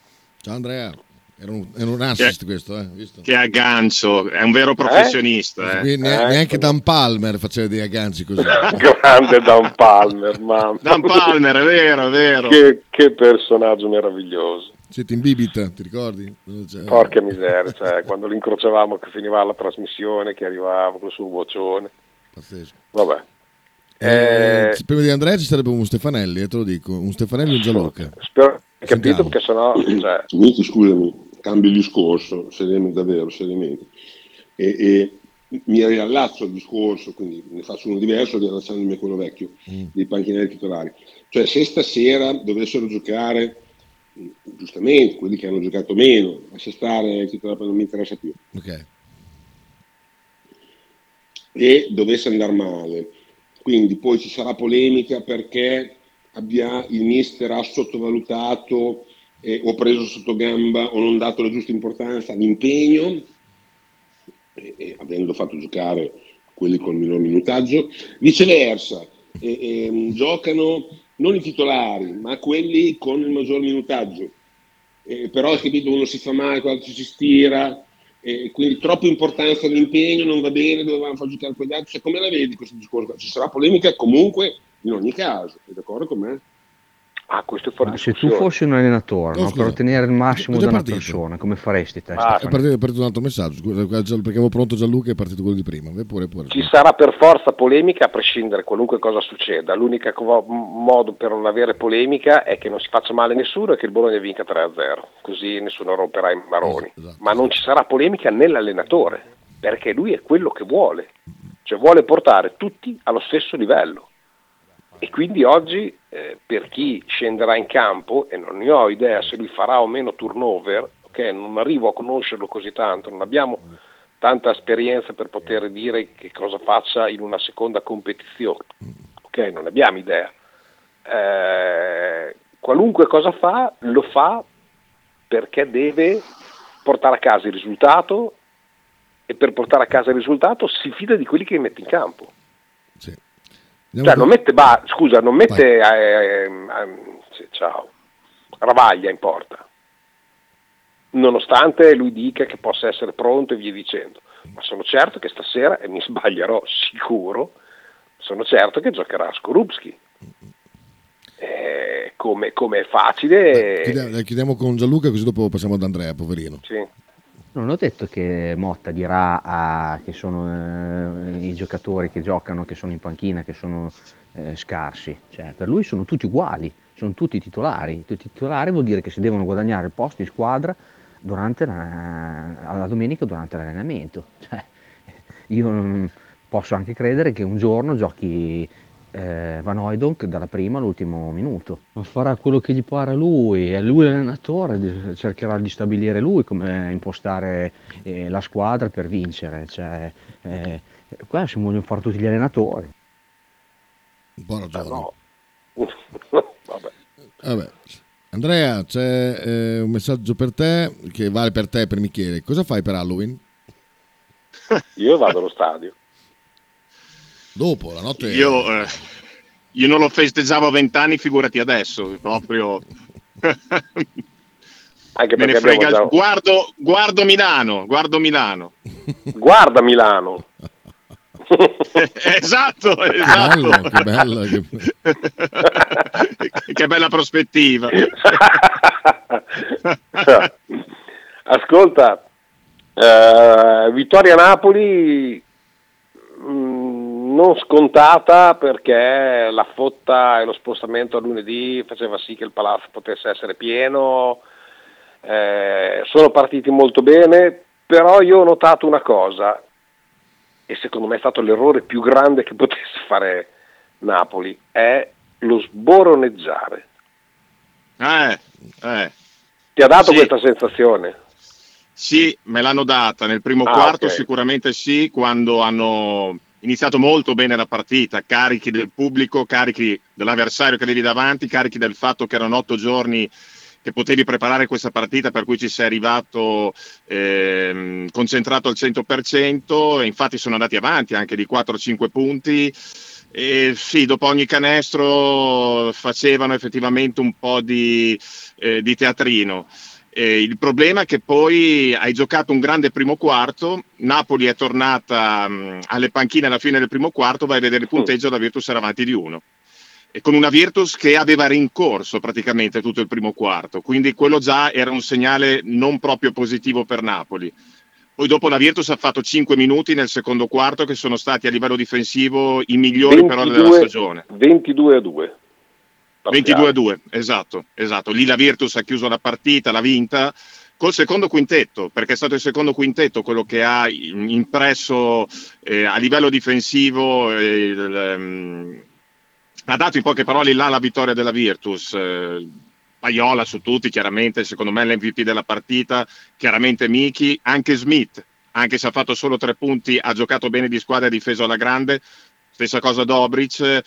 Ciao Andrea, era un, era un assist che, questo eh, visto? Che aggancio, è un vero professionista, eh? Eh. Ne, eh. Neanche Dan Palmer faceva dei agganci così. Grande Dan Palmer, mamma. Dan Palmer, è vero, è vero, che, che personaggio meraviglioso. Siete in bibita, ti ricordi? Porca miseria, cioè, quando li incrociavamo che finiva la trasmissione, che arrivava col suo vocione. Pazzesco. Vabbè. Eh, eh, prima di Andrea ci sarebbe un Stefanelli, eh, te lo dico, un Stefanelli in Gianluca. Spero hai capito, perché sennò... Cioè... Scusami, cambio il discorso, seriamente, davvero, seriamente. E, e mi riallaccio al discorso, quindi ne faccio uno diverso, riallacciandomi a quello vecchio, mm. dei panchinari titolari. Cioè, se stasera dovessero giocare... giustamente quelli che hanno giocato meno, lascia stare, non mi interessa più, okay. E dovesse andare male, quindi poi ci sarà polemica perché abbia, il mister ha sottovalutato eh, o preso sotto gamba o non dato la giusta importanza all'impegno, e, e, avendo fatto giocare quelli con il minor minutaggio, viceversa e, e, giocano non i titolari, ma quelli con il maggior minutaggio. Eh, però, capito, uno si fa male, quando si stira, eh, quindi troppa importanza all'impegno, non va bene, dovevamo far giocare quegli altri. Cioè, come la vedi questo discorso? Ci sarà polemica comunque, in ogni caso. Sei d'accordo con me? Ah, questo è fuori discussione. Se tu fossi un allenatore, no, no, per ottenere il massimo da una partito. persona, come faresti te? Ah, è partito, è partito un altro messaggio, scusa, perché avevo pronto Gianluca e è partito quello di prima. Pure, pure. Ci sarà per forza polemica a prescindere qualunque cosa succeda. L'unico co- modo per non avere polemica è che non si faccia male nessuno e che il Bologna vinca tre a zero, così nessuno romperà i maroni. Esatto, esatto. Ma non ci sarà polemica nell'allenatore, perché lui è quello che vuole, cioè vuole portare tutti allo stesso livello. E quindi oggi eh, per chi scenderà in campo, e non ne ho idea se lui farà o meno turnover, ok, non arrivo a conoscerlo così tanto, non abbiamo tanta esperienza per poter dire che cosa faccia in una seconda competizione, ok, non abbiamo idea. Eh, qualunque cosa fa, lo fa perché deve portare a casa il risultato, e per portare a casa il risultato si fida di quelli che mette in campo. Sì. Andiamo cioè, con... non mette, ba... scusa, non mette eh, eh, eh, ciao, Ravaglia in porta, nonostante lui dica che possa essere pronto e via dicendo, ma sono certo che stasera, e mi sbaglierò sicuro, sono certo che giocherà Skorupski. Eh, come, come è facile. Beh, chiudiamo, chiudiamo con Gianluca, così dopo passiamo ad Andrea, poverino. Sì. Non ho detto che Motta dirà a, che sono eh, i giocatori che giocano, che sono in panchina, che sono eh, scarsi. Cioè, per lui sono tutti uguali, sono tutti titolari. Tutti titolari vuol dire che si devono guadagnare il posto in squadra durante la, alla domenica durante l'allenamento. Cioè, io posso anche credere che un giorno giochi eh, Van Hooijdonk dalla prima all'ultimo minuto. Ma farà quello che gli pare a lui, è lui l'allenatore, cercherà di stabilire lui come impostare eh, la squadra per vincere. Cioè, eh, qua si vogliono fare tutti gli allenatori. Buona giornata. Ah, no. Vabbè. Vabbè. Andrea, c'è eh, un messaggio per te, che vale per te e per Michele. Cosa fai per Halloween? Io vado allo stadio. Dopo la notte. Io, eh, io non lo festeggiavo a vent'anni, figurati adesso. Proprio. Anche me ne frega. Già... Guardo, guardo Milano. Guardo Milano. Guarda Milano. Esatto, esatto. Bello, che bella, che... che bella prospettiva. Ascolta, uh, vittoria Napoli mh, non scontata, perché la fotta e lo spostamento a lunedì faceva sì che il palazzo potesse essere pieno. Eh, sono partiti molto bene, però io ho notato una cosa, e secondo me è stato l'errore più grande che potesse fare Napoli, è lo sboroneggiare. Eh, eh. Ti ha dato sì. Questa sensazione? Sì, me l'hanno data nel primo ah, quarto, okay. Sicuramente sì, quando hanno iniziato molto bene la partita, carichi del pubblico, carichi dell'avversario che avevi davanti, carichi del fatto che erano otto giorni che potevi preparare questa partita, per cui ci sei arrivato ehm, concentrato al cento per cento, e infatti sono andati avanti anche di quattro cinque punti, e sì, dopo ogni canestro facevano effettivamente un po' di, eh, di teatrino. E il problema è che poi hai giocato un grande primo quarto, Napoli è tornata mh, alle panchine alla fine del primo quarto, vai a vedere il punteggio, la Virtus era avanti di uno. E con una Virtus che aveva rincorso praticamente tutto il primo quarto, quindi quello già era un segnale non proprio positivo per Napoli. Poi dopo la Virtus ha fatto cinque minuti nel secondo quarto che sono stati a livello difensivo i migliori ventidue, però della stagione. ventidue a due ventidue a due, esatto, esatto. Lì la Virtus ha chiuso la partita, l'ha vinta col secondo quintetto, perché è stato il secondo quintetto quello che ha impresso eh, a livello difensivo eh, il, um, ha dato in poche parole là la vittoria della Virtus. eh, Pajola su tutti, chiaramente, secondo me l'M V P della partita, chiaramente Miki, anche Smith, anche se ha fatto solo tre punti, ha giocato bene di squadra e difeso alla grande, stessa cosa Dobric.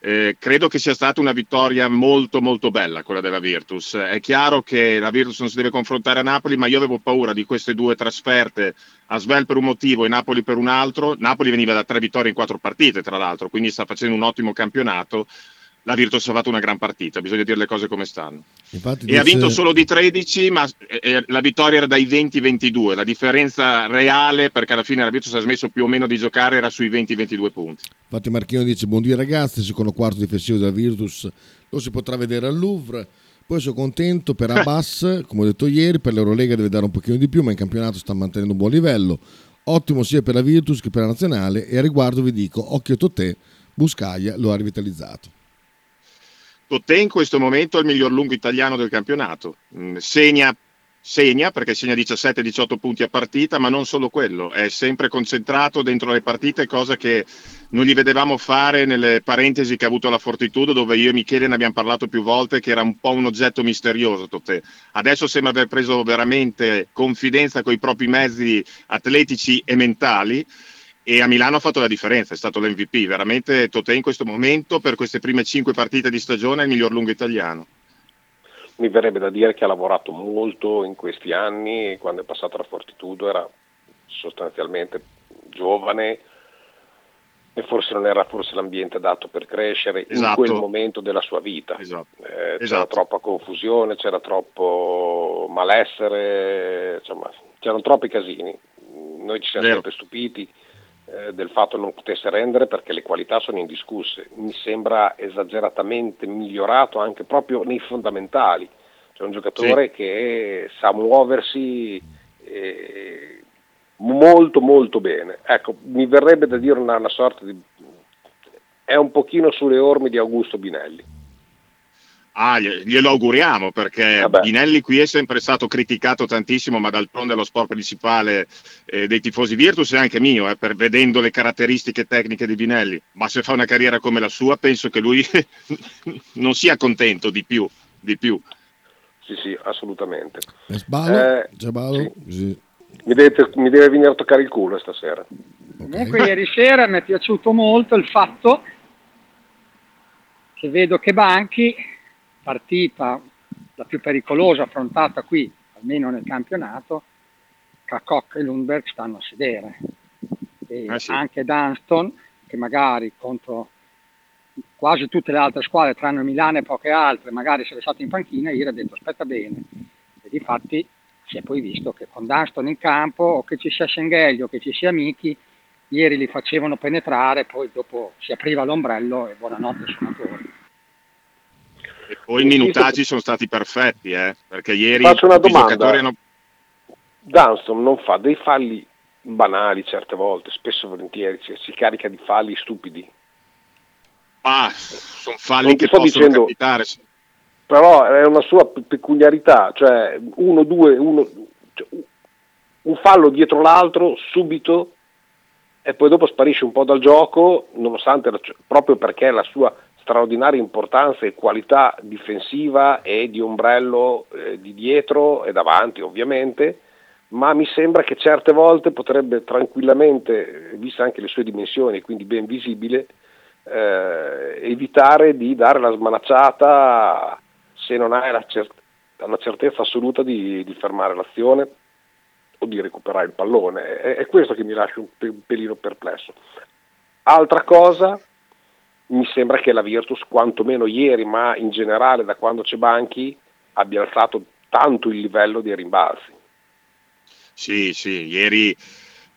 Eh, credo che sia stata una vittoria molto molto bella quella della Virtus. È chiaro che la Virtus non si deve confrontare a Napoli, ma io avevo paura di queste due trasferte, Asvel per un motivo e Napoli per un altro. Napoli veniva da tre vittorie in quattro partite, tra l'altro, quindi sta facendo un ottimo campionato. La Virtus ha fatto una gran partita, bisogna dire le cose come stanno. Infatti, e dice... ha vinto solo di tredici, ma eh, la vittoria era dai venti ventidue, la differenza reale, perché alla fine la Virtus ha smesso più o meno di giocare, era sui venti ventidue punti. Infatti Marchino dice: buondì ragazzi, secondo quarto difensivo della Virtus lo si potrà vedere al Louvre. Poi sono contento per Abbas, come ho detto ieri, per l'Eurolega deve dare un pochino di più, ma in campionato sta mantenendo un buon livello, ottimo sia per la Virtus che per la Nazionale, e a riguardo vi dico, occhio Totè, Buscaglia lo ha rivitalizzato. Totè in questo momento è il miglior lungo italiano del campionato, segna, segna perché segna diciassette diciotto punti a partita, ma non solo quello, è sempre concentrato dentro le partite, cosa che non gli vedevamo fare nelle parentesi che ha avuto la Fortitudo, dove io e Michele ne abbiamo parlato più volte, che era un po' un oggetto misterioso Totè. Adesso sembra aver preso veramente confidenza con i propri mezzi atletici e mentali, e a Milano ha fatto la differenza, è stato l'M V P. Veramente Totè in questo momento, per queste prime cinque partite di stagione, è il miglior lungo italiano. Mi verrebbe da dire che ha lavorato molto in questi anni, quando è passato la Fortitudo era sostanzialmente giovane e forse non era forse l'ambiente adatto per crescere, esatto, in quel momento della sua vita. Esatto. Eh, c'era esatto. troppa confusione, c'era troppo malessere, insomma, c'erano troppi casini. Noi ci siamo Vero. sempre stupiti eh, del fatto non potesse rendere, perché le qualità sono indiscusse. Mi sembra esageratamente migliorato anche proprio nei fondamentali. C'è un giocatore sì. che sa muoversi eh, molto molto bene. Ecco, mi verrebbe da dire una, una sorta di... è un pochino sulle orme di Augusto Binelli. Ah, glielo auguriamo, perché Vabbè. Binelli qui è sempre stato criticato tantissimo, ma d'altronde è lo sport principale eh, dei tifosi Virtus e anche mio, eh, per vedendo le caratteristiche tecniche di Binelli. Ma se fa una carriera come la sua, penso che lui non sia contento di più, di più. Sì, sì, assolutamente. Sballo, eh, sì. Sì. Mi, deve, mi deve venire a toccare il culo stasera. Okay. Ecco, ieri sera mi è piaciuto molto il fatto che vedo che Banchi... partita la più pericolosa affrontata qui, almeno nel campionato, Kakok e Lundberg stanno a sedere. E eh sì. anche Dunston, che magari contro quasi tutte le altre squadre, tranne Milano e poche altre, magari sarebbe stato in panchina, ieri ha detto aspetta bene. E difatti si è poi visto che con Dunston in campo, o che ci sia Shengelia o che ci sia Michi, ieri li facevano penetrare, poi dopo si apriva l'ombrello e buonanotte suonatori. E poi i minutaggi sono stati perfetti, eh? Perché ieri faccio una domanda. Non... Dunston non fa dei falli banali certe volte, spesso e volentieri, cioè, si carica di falli stupidi. Ah, sono falli che possono dicendo, capitare. Però è una sua peculiarità, cioè uno, due, uno, cioè, un fallo dietro l'altro, subito, e poi dopo sparisce un po' dal gioco, nonostante la, proprio perché la sua... straordinaria importanza e qualità difensiva e di ombrello eh, di dietro e davanti ovviamente, ma mi sembra che certe volte potrebbe tranquillamente, viste anche le sue dimensioni, quindi ben visibile, eh, evitare di dare la smanacciata se non hai la cer- una certezza assoluta di, di fermare l'azione o di recuperare il pallone. È, è questo che mi lascia un, pe- un pelino perplesso. Altra cosa... mi sembra che la Virtus, quantomeno ieri, ma in generale da quando c'è Banchi, abbia alzato tanto il livello dei rimbalzi. Sì, sì, ieri,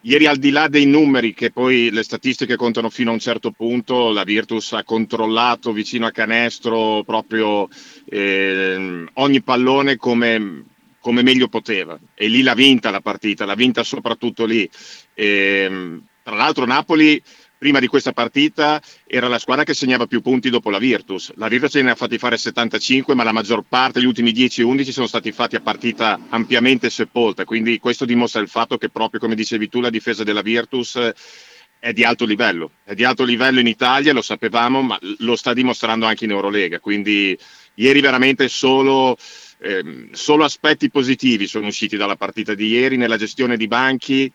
ieri al di là dei numeri, che poi le statistiche contano fino a un certo punto, la Virtus ha controllato vicino a canestro proprio eh, ogni pallone come... come meglio poteva, e lì l'ha vinta la partita, l'ha vinta soprattutto lì. E, tra l'altro Napoli... prima di questa partita era la squadra che segnava più punti dopo la Virtus. La Virtus ce ne ha fatti fare settantacinque, ma la maggior parte, gli ultimi dieci undici, sono stati fatti a partita ampiamente sepolta. Quindi questo dimostra il fatto che, proprio come dicevi tu, la difesa della Virtus è di alto livello. È di alto livello in Italia, lo sapevamo, ma lo sta dimostrando anche in Eurolega. Quindi ieri veramente solo... ehm, solo aspetti positivi sono usciti dalla partita di ieri, nella gestione di Banchi.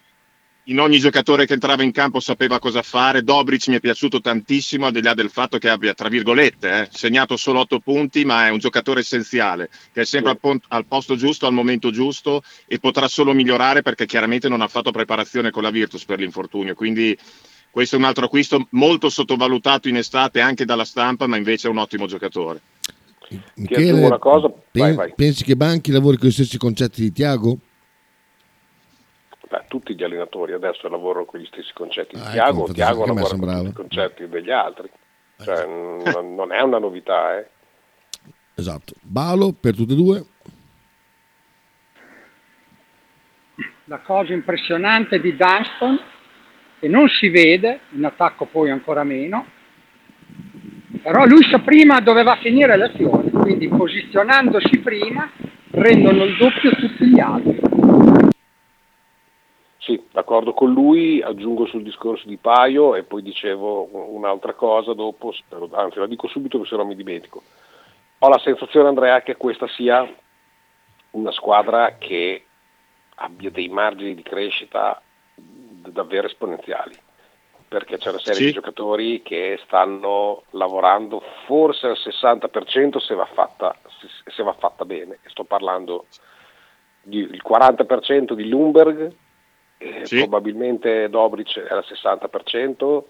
In ogni giocatore che entrava in campo sapeva cosa fare. Dobric mi è piaciuto tantissimo, al di là del fatto che abbia, tra virgolette, eh, segnato solo otto punti, ma è un giocatore essenziale, che è sempre al, pon- al posto giusto, al momento giusto, e potrà solo migliorare, perché chiaramente non ha fatto preparazione con la Virtus per l'infortunio. Quindi questo è un altro acquisto molto sottovalutato in estate anche dalla stampa, ma invece è un ottimo giocatore. Michele, una cosa? Pen- vai, vai. Pensi che Banchi lavori con gli stessi concetti di Thiago? Beh, tutti gli allenatori adesso lavorano con gli stessi concetti di ah, Thiago, ecco, Thiago lavora con tutti i concetti degli altri, cioè, eh. n- non è una novità, eh. Esatto. Balo per tutti e due. La cosa impressionante di Dunston, che non si vede in attacco, poi ancora meno, però lui sa prima dove va a finire l'azione, quindi posizionandosi prima rendono il doppio tutti gli altri. Sì, d'accordo con lui, aggiungo sul discorso di Paio e poi dicevo un'altra cosa dopo, anzi la dico subito perché sennò mi dimentico. Ho la sensazione, Andrea, che questa sia una squadra che abbia dei margini di crescita davvero esponenziali, perché c'è una serie sì. di giocatori che stanno lavorando forse al sessanta per cento se va fatta, se va fatta bene. Sto parlando del quaranta per cento di Lundberg, Eh, sì. probabilmente Dobric era al sessanta per cento,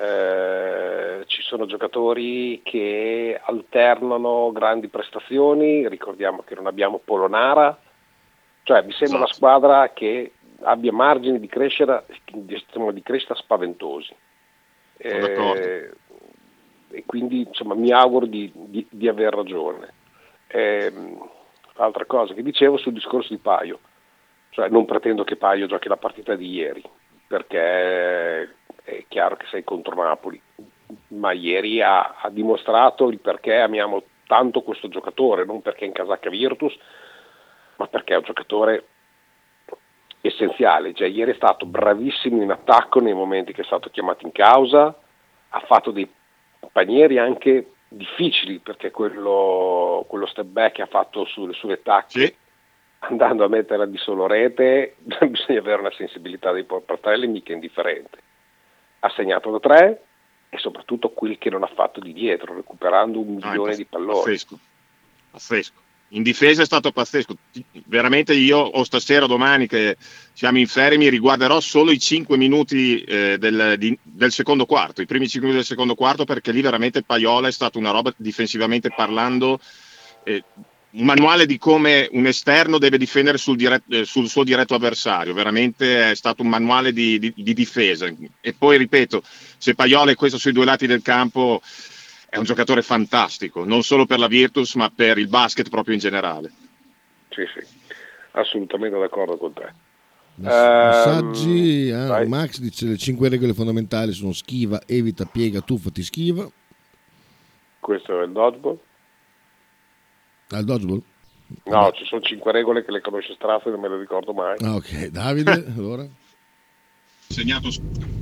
eh, ci sono giocatori che alternano grandi prestazioni, ricordiamo che non abbiamo Polonara, cioè mi sembra esatto. una squadra che abbia margini di crescita, di crescita spaventosi. Eh, e quindi insomma mi auguro di, di, di aver ragione. Eh, altra cosa che dicevo sul discorso di Paio, cioè non pretendo che Paio giochi la partita di ieri, perché è chiaro che sei contro Napoli, ma ieri ha, ha dimostrato il perché amiamo tanto questo giocatore, non perché in casacca Virtus, ma perché è un giocatore essenziale. Cioè, ieri è stato bravissimo in attacco nei momenti che è stato chiamato in causa, ha fatto dei panieri anche difficili, perché quello, quello step back che ha fatto sulle sue tacche, sì, andando a metterla di solo rete, bisogna avere una sensibilità dei portarelli mica indifferente. Ha segnato da tre e soprattutto quel che non ha fatto di dietro, recuperando un milione ah, di palloni. Pazzesco, pazzesco. In difesa è stato pazzesco, veramente. Io o stasera o domani che siamo in ferie mi riguarderò solo i cinque minuti eh, del, di, del secondo quarto, i primi cinque minuti del secondo quarto, perché lì veramente Pajola è stata una roba, difensivamente parlando, eh, un manuale di come un esterno deve difendere sul, diretto, eh, sul suo diretto avversario. Veramente è stato un manuale di, di, di difesa. E poi ripeto, se Pajola è questo sui due lati del campo, è un giocatore fantastico, non solo per la Virtus, ma per il basket proprio in generale. Sì, sì, assolutamente d'accordo con te. Messaggi, um, eh, Max dice: le cinque regole fondamentali sono schiva, evita, piega, tuffa, ti schiva. Questo è il dodgeball. Al dodgeball? No, ah, ci sono cinque regole che le conosce Strafe, non me le ricordo mai. Ah, ok, Davide, allora.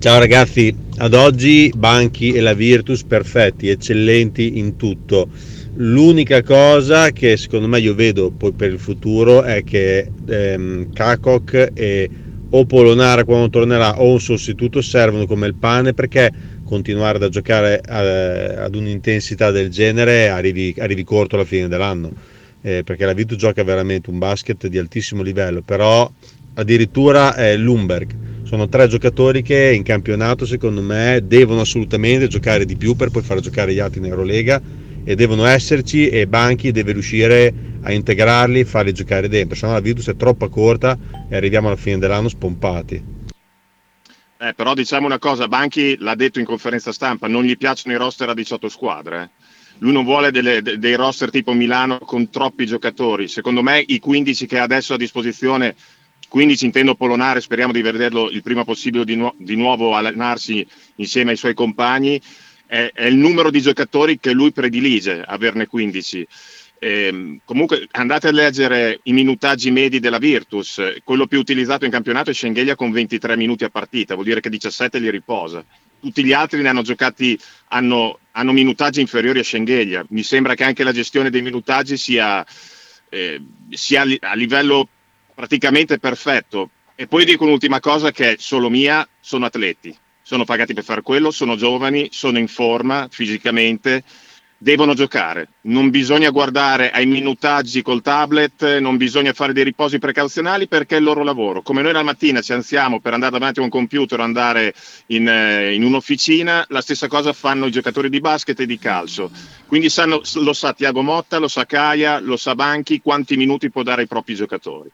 Ciao ragazzi, ad oggi Banchi e la Virtus perfetti, eccellenti in tutto. L'unica cosa che secondo me io vedo poi per il futuro è che ehm, Kakok e o Polonara, quando tornerà, o un sostituto servono come il pane, perché continuare da giocare a, ad un'intensità del genere arrivi, arrivi corto alla fine dell'anno, eh, perché la Virtus gioca veramente un basket di altissimo livello, però addirittura eh, Lundberg. Sono tre giocatori che in campionato secondo me devono assolutamente giocare di più per poi far giocare gli altri in Eurolega, e devono esserci, e Banchi deve riuscire a integrarli e farli giocare dentro, se no la Virtus è troppo corta e arriviamo alla fine dell'anno spompati. Eh, però diciamo una cosa, Banchi l'ha detto in conferenza stampa, non gli piacciono i roster a diciotto squadre. Lui non vuole delle, de, dei roster tipo Milano con troppi giocatori. Secondo me i quindici che ha adesso a disposizione, quindici intendo Polonare, speriamo di vederlo il prima possibile di, nu- di nuovo allenarsi insieme ai suoi compagni, è, è il numero di giocatori che lui predilige, averne quindici. Ehm, comunque andate a leggere i minutaggi medi della Virtus, quello più utilizzato in campionato è Shengelia con ventitré minuti a partita, vuol dire che diciassette li riposa. Tutti gli altri ne hanno giocati, hanno, hanno minutaggi inferiori a Shengelia. Mi sembra che anche la gestione dei minutaggi sia, eh, sia li- a livello praticamente perfetto. E poi dico un'ultima cosa che è solo mia: sono atleti, sono pagati per far quello, sono giovani, sono in forma fisicamente, devono giocare, non bisogna guardare ai minutaggi col tablet, non bisogna fare dei riposi precauzionali, perché è il loro lavoro. Come noi la mattina ci ansiamo per andare davanti a un computer o andare in, in un'officina, la stessa cosa fanno i giocatori di basket e di calcio. Quindi sanno, lo sa Thiago Motta, lo sa Caia, lo sa Banchi quanti minuti può dare ai propri giocatori.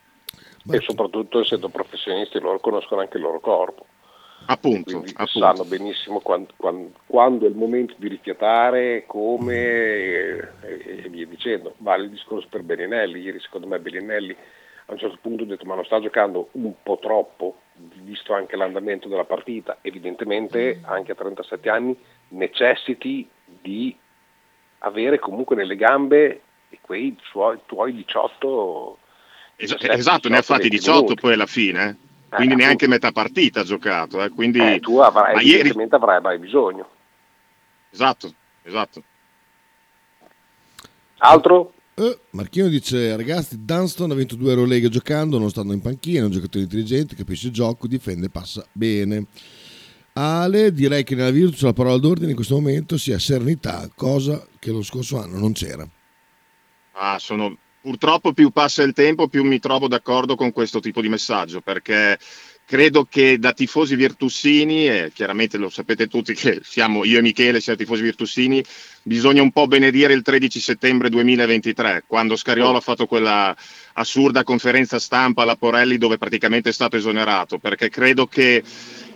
E soprattutto, essendo professionisti, loro conoscono anche il loro corpo, appunto, quindi appunto. Sanno benissimo quando, quando, quando è il momento di rifiatare, come e, e via dicendo. Vale il discorso per Bellinelli. Ieri secondo me Bellinelli a un certo punto ho detto: ma non sta giocando un po' troppo, visto anche l'andamento della partita? Evidentemente anche a trentasette anni necessiti di avere comunque nelle gambe quei suoi, tuoi diciotto. Esatto, ne ha fatti diciotto poi alla fine, eh? Quindi eh, neanche metà partita ha giocato, eh? Quindi eh, tu avrai, ma evidentemente ieri... avrai bisogno. Esatto, esatto. Altro? Eh, Marchino dice: ragazzi, Dunston ha ventidue Eurolega giocando, non stanno in panchina, è un giocatore intelligente, capisce il gioco, difende, passa bene. Ale, direi che nella Virtus la parola d'ordine in questo momento sia serenità, cosa che lo scorso anno non c'era. Ah, sono... Purtroppo più passa il tempo più mi trovo d'accordo con questo tipo di messaggio, perché credo che da tifosi virtussini, e chiaramente lo sapete tutti che siamo io e Michele siamo tifosi virtussini, bisogna un po' benedire il tredici settembre duemilaventitré, quando Scariolo ha fatto quella assurda conferenza stampa alla Porelli dove praticamente è stato esonerato, perché credo che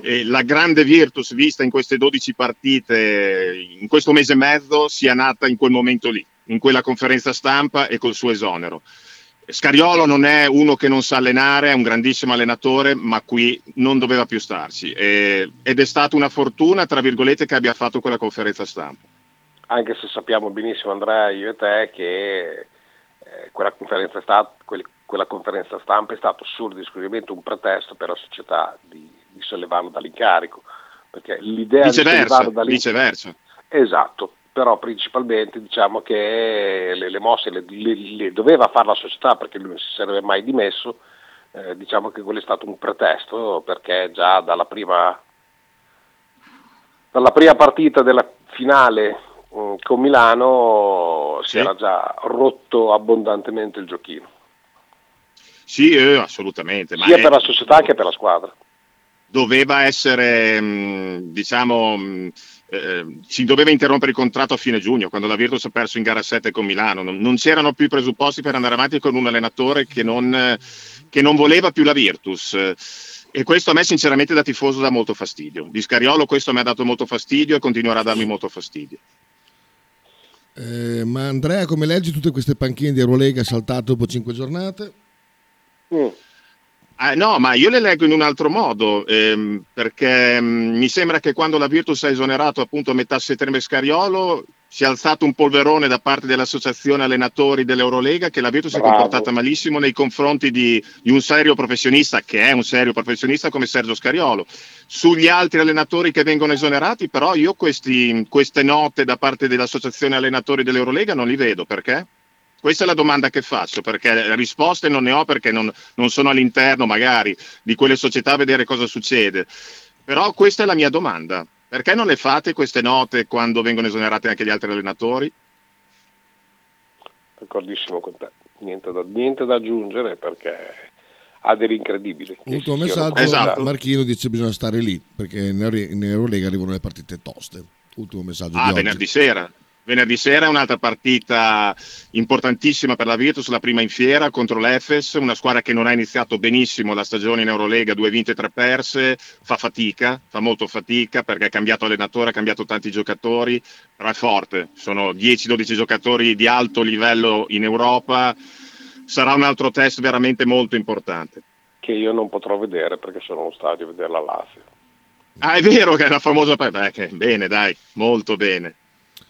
eh, la grande Virtus vista in queste dodici partite in questo mese e mezzo sia nata in quel momento lì, in quella conferenza stampa e col suo esonero. Scariolo non è uno che non sa allenare, è un grandissimo allenatore, ma qui non doveva più starci e, ed è stata una fortuna, tra virgolette, che abbia fatto quella conferenza stampa. Anche se sappiamo benissimo, Andrea, io e te, che eh, quella, conferenza sta, quel, quella conferenza stampa è stato solo ed esclusivamente un pretesto per la società di, di sollevarlo dall'incarico. Perché l'idea viceversa, di sollevarlo dall'incarico... Viceversa. Esatto. Però principalmente diciamo che le, le mosse le, le, le doveva fare la società, perché lui non si sarebbe mai dimesso, eh, diciamo che quello è stato un pretesto, perché già dalla prima, dalla prima partita della finale mh, con Milano sì. Si era già rotto abbondantemente il giochino. Sì, eh, assolutamente. Ma sia è... per la società che per la squadra. Doveva essere, mh, diciamo... Mh, Eh, si doveva interrompere il contratto a fine giugno, quando la Virtus ha perso in gara sette con Milano. Non, non c'erano più i presupposti per andare avanti con un allenatore che non, eh, che non voleva più la Virtus, e questo a me sinceramente da tifoso dà molto fastidio. Di Scariolo questo mi ha dato molto fastidio e continuerà a darmi molto fastidio. eh, Ma Andrea, come leggi tutte queste panchine di Eurolega saltate dopo cinque giornate? Mm. Ah, no, ma io le leggo in un altro modo, ehm, perché mh, mi sembra che quando la Virtus ha esonerato appunto a metà settembre Scariolo, si è alzato un polverone da parte dell'associazione allenatori dell'Eurolega, che la Virtus si è comportata malissimo nei confronti di, di un serio professionista, che è un serio professionista come Sergio Scariolo. Sugli altri allenatori che vengono esonerati però io questi, queste note da parte dell'associazione allenatori dell'Eurolega non li vedo, perché? Questa è la domanda che faccio, perché risposte non ne ho, perché non, non sono all'interno magari di quelle società a vedere cosa succede. Però questa è la mia domanda. Perché non le fate queste note quando vengono esonerate anche gli altri allenatori? D'accordissimo con te. Niente da, niente da aggiungere, perché ha dell'incredibile. L'ultimo messaggio, esatto. Marchino dice bisogna stare lì, perché in Eurolega arrivano le partite toste. Ultimo messaggio ah, di venerdì oggi. Sera. Venerdì sera è un'altra partita importantissima per la Virtus, la prima in fiera contro l'Efes, una squadra che non ha iniziato benissimo la stagione in Eurolega, due vinte e tre perse, fa fatica, fa molto fatica perché ha cambiato allenatore, ha cambiato tanti giocatori, però è forte, sono dieci dodici giocatori di alto livello in Europa, sarà un altro test veramente molto importante. Che io non potrò vedere perché sono allo stadio a vedere la Lazio. Ah, è vero che è la famosa... Beh, che... bene dai, molto bene.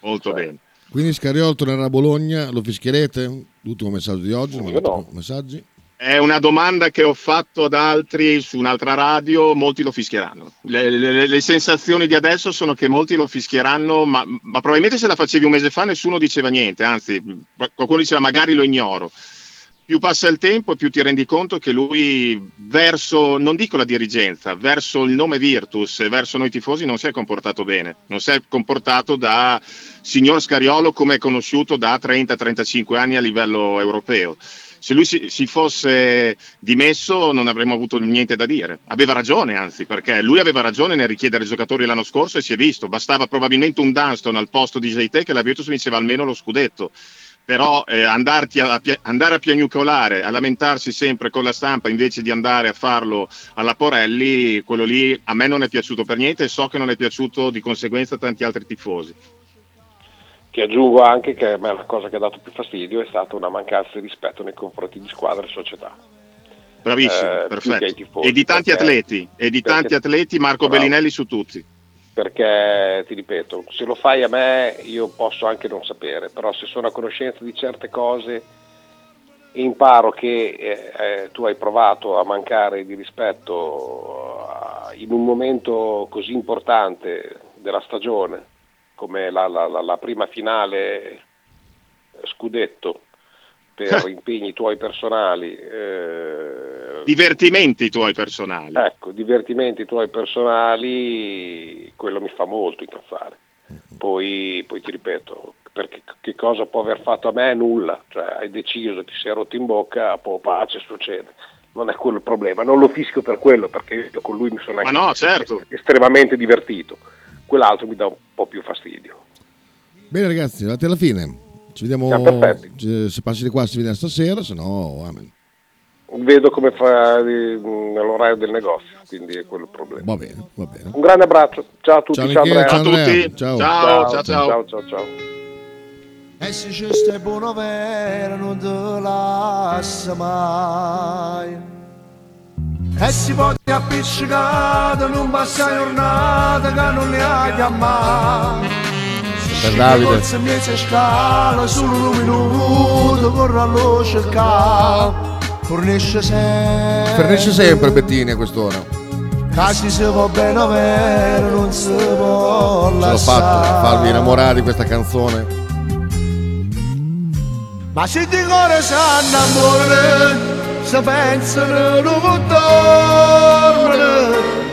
Molto cioè. Bene. Quindi Scariolo tornerà a Bologna, lo fischierete? L'ultimo messaggio di oggi, no, no. Messaggi. È una domanda che ho fatto ad altri su un'altra radio, molti lo fischieranno. Le, le, le sensazioni di adesso sono che molti lo fischieranno, ma, ma probabilmente se la facevi un mese fa nessuno diceva niente, anzi qualcuno diceva magari lo ignoro. Più passa il tempo e più ti rendi conto che lui verso, non dico la dirigenza, verso il nome Virtus e verso noi tifosi non si è comportato bene, non si è comportato da signor Scariolo come è conosciuto da trenta trentacinque anni a livello europeo. Se lui si, si fosse dimesso non avremmo avuto niente da dire, aveva ragione anzi, perché lui aveva ragione nel richiedere i giocatori l'anno scorso e si è visto, bastava probabilmente un Dunston al posto di J T che la Virtus vinceva almeno lo scudetto. Però eh, andarti a, andare a piagnucolare, a lamentarsi sempre con la stampa invece di andare a farlo alla Porelli, quello lì a me non è piaciuto per niente e so che non è piaciuto di conseguenza a tanti altri tifosi. Ti aggiungo anche che a me la cosa che ha dato più fastidio è stata una mancanza di rispetto nei confronti di squadra e società. Bravissimo, eh, perfetto. Tifosi, e di tanti perché, atleti, e di perché, tanti atleti, Marco bravo. Bellinelli su tutti. Perché ti ripeto, se lo fai a me io posso anche non sapere, però se sono a conoscenza di certe cose e imparo che eh, tu hai provato a mancare di rispetto a, in un momento così importante della stagione come la, la, la prima finale scudetto per impegni tuoi personali, eh, divertimenti tuoi personali. Ecco, divertimenti tuoi personali, quello mi fa molto incazzare. Poi, poi ti ripeto, perché che cosa può aver fatto a me? Nulla, cioè hai deciso, ti sei rotto in bocca, può pace, succede. Non è quello il problema, non lo fischio per quello, perché io con lui mi sono anche ma no, certo. estremamente divertito. Quell'altro mi dà un po' più fastidio. Bene ragazzi, andate alla fine. Ci vediamo, se passi di qua si vede stasera, se no amen. Vedo come fa l'orario del negozio, quindi è quello il problema. Va bene, va bene. Un grande abbraccio. Ciao a tutti, ciao, Michele, ciao, ciao a tutti. Ciao ciao ciao ciao. Ciao, ciao, ciao. E se ci stai buono vero non te lascia mai. E si può ti appiccicare, non basta giornata che non ne hai mai. Per Davide scala solo un minuto corro allo cercare fornisce sempre fornisce sempre Bettini a quest'ora casi se va bene vero non si può lasciare. L'ho fatto farvi innamorare di questa canzone, ma se ti cuore sanno amore se pensano non tornano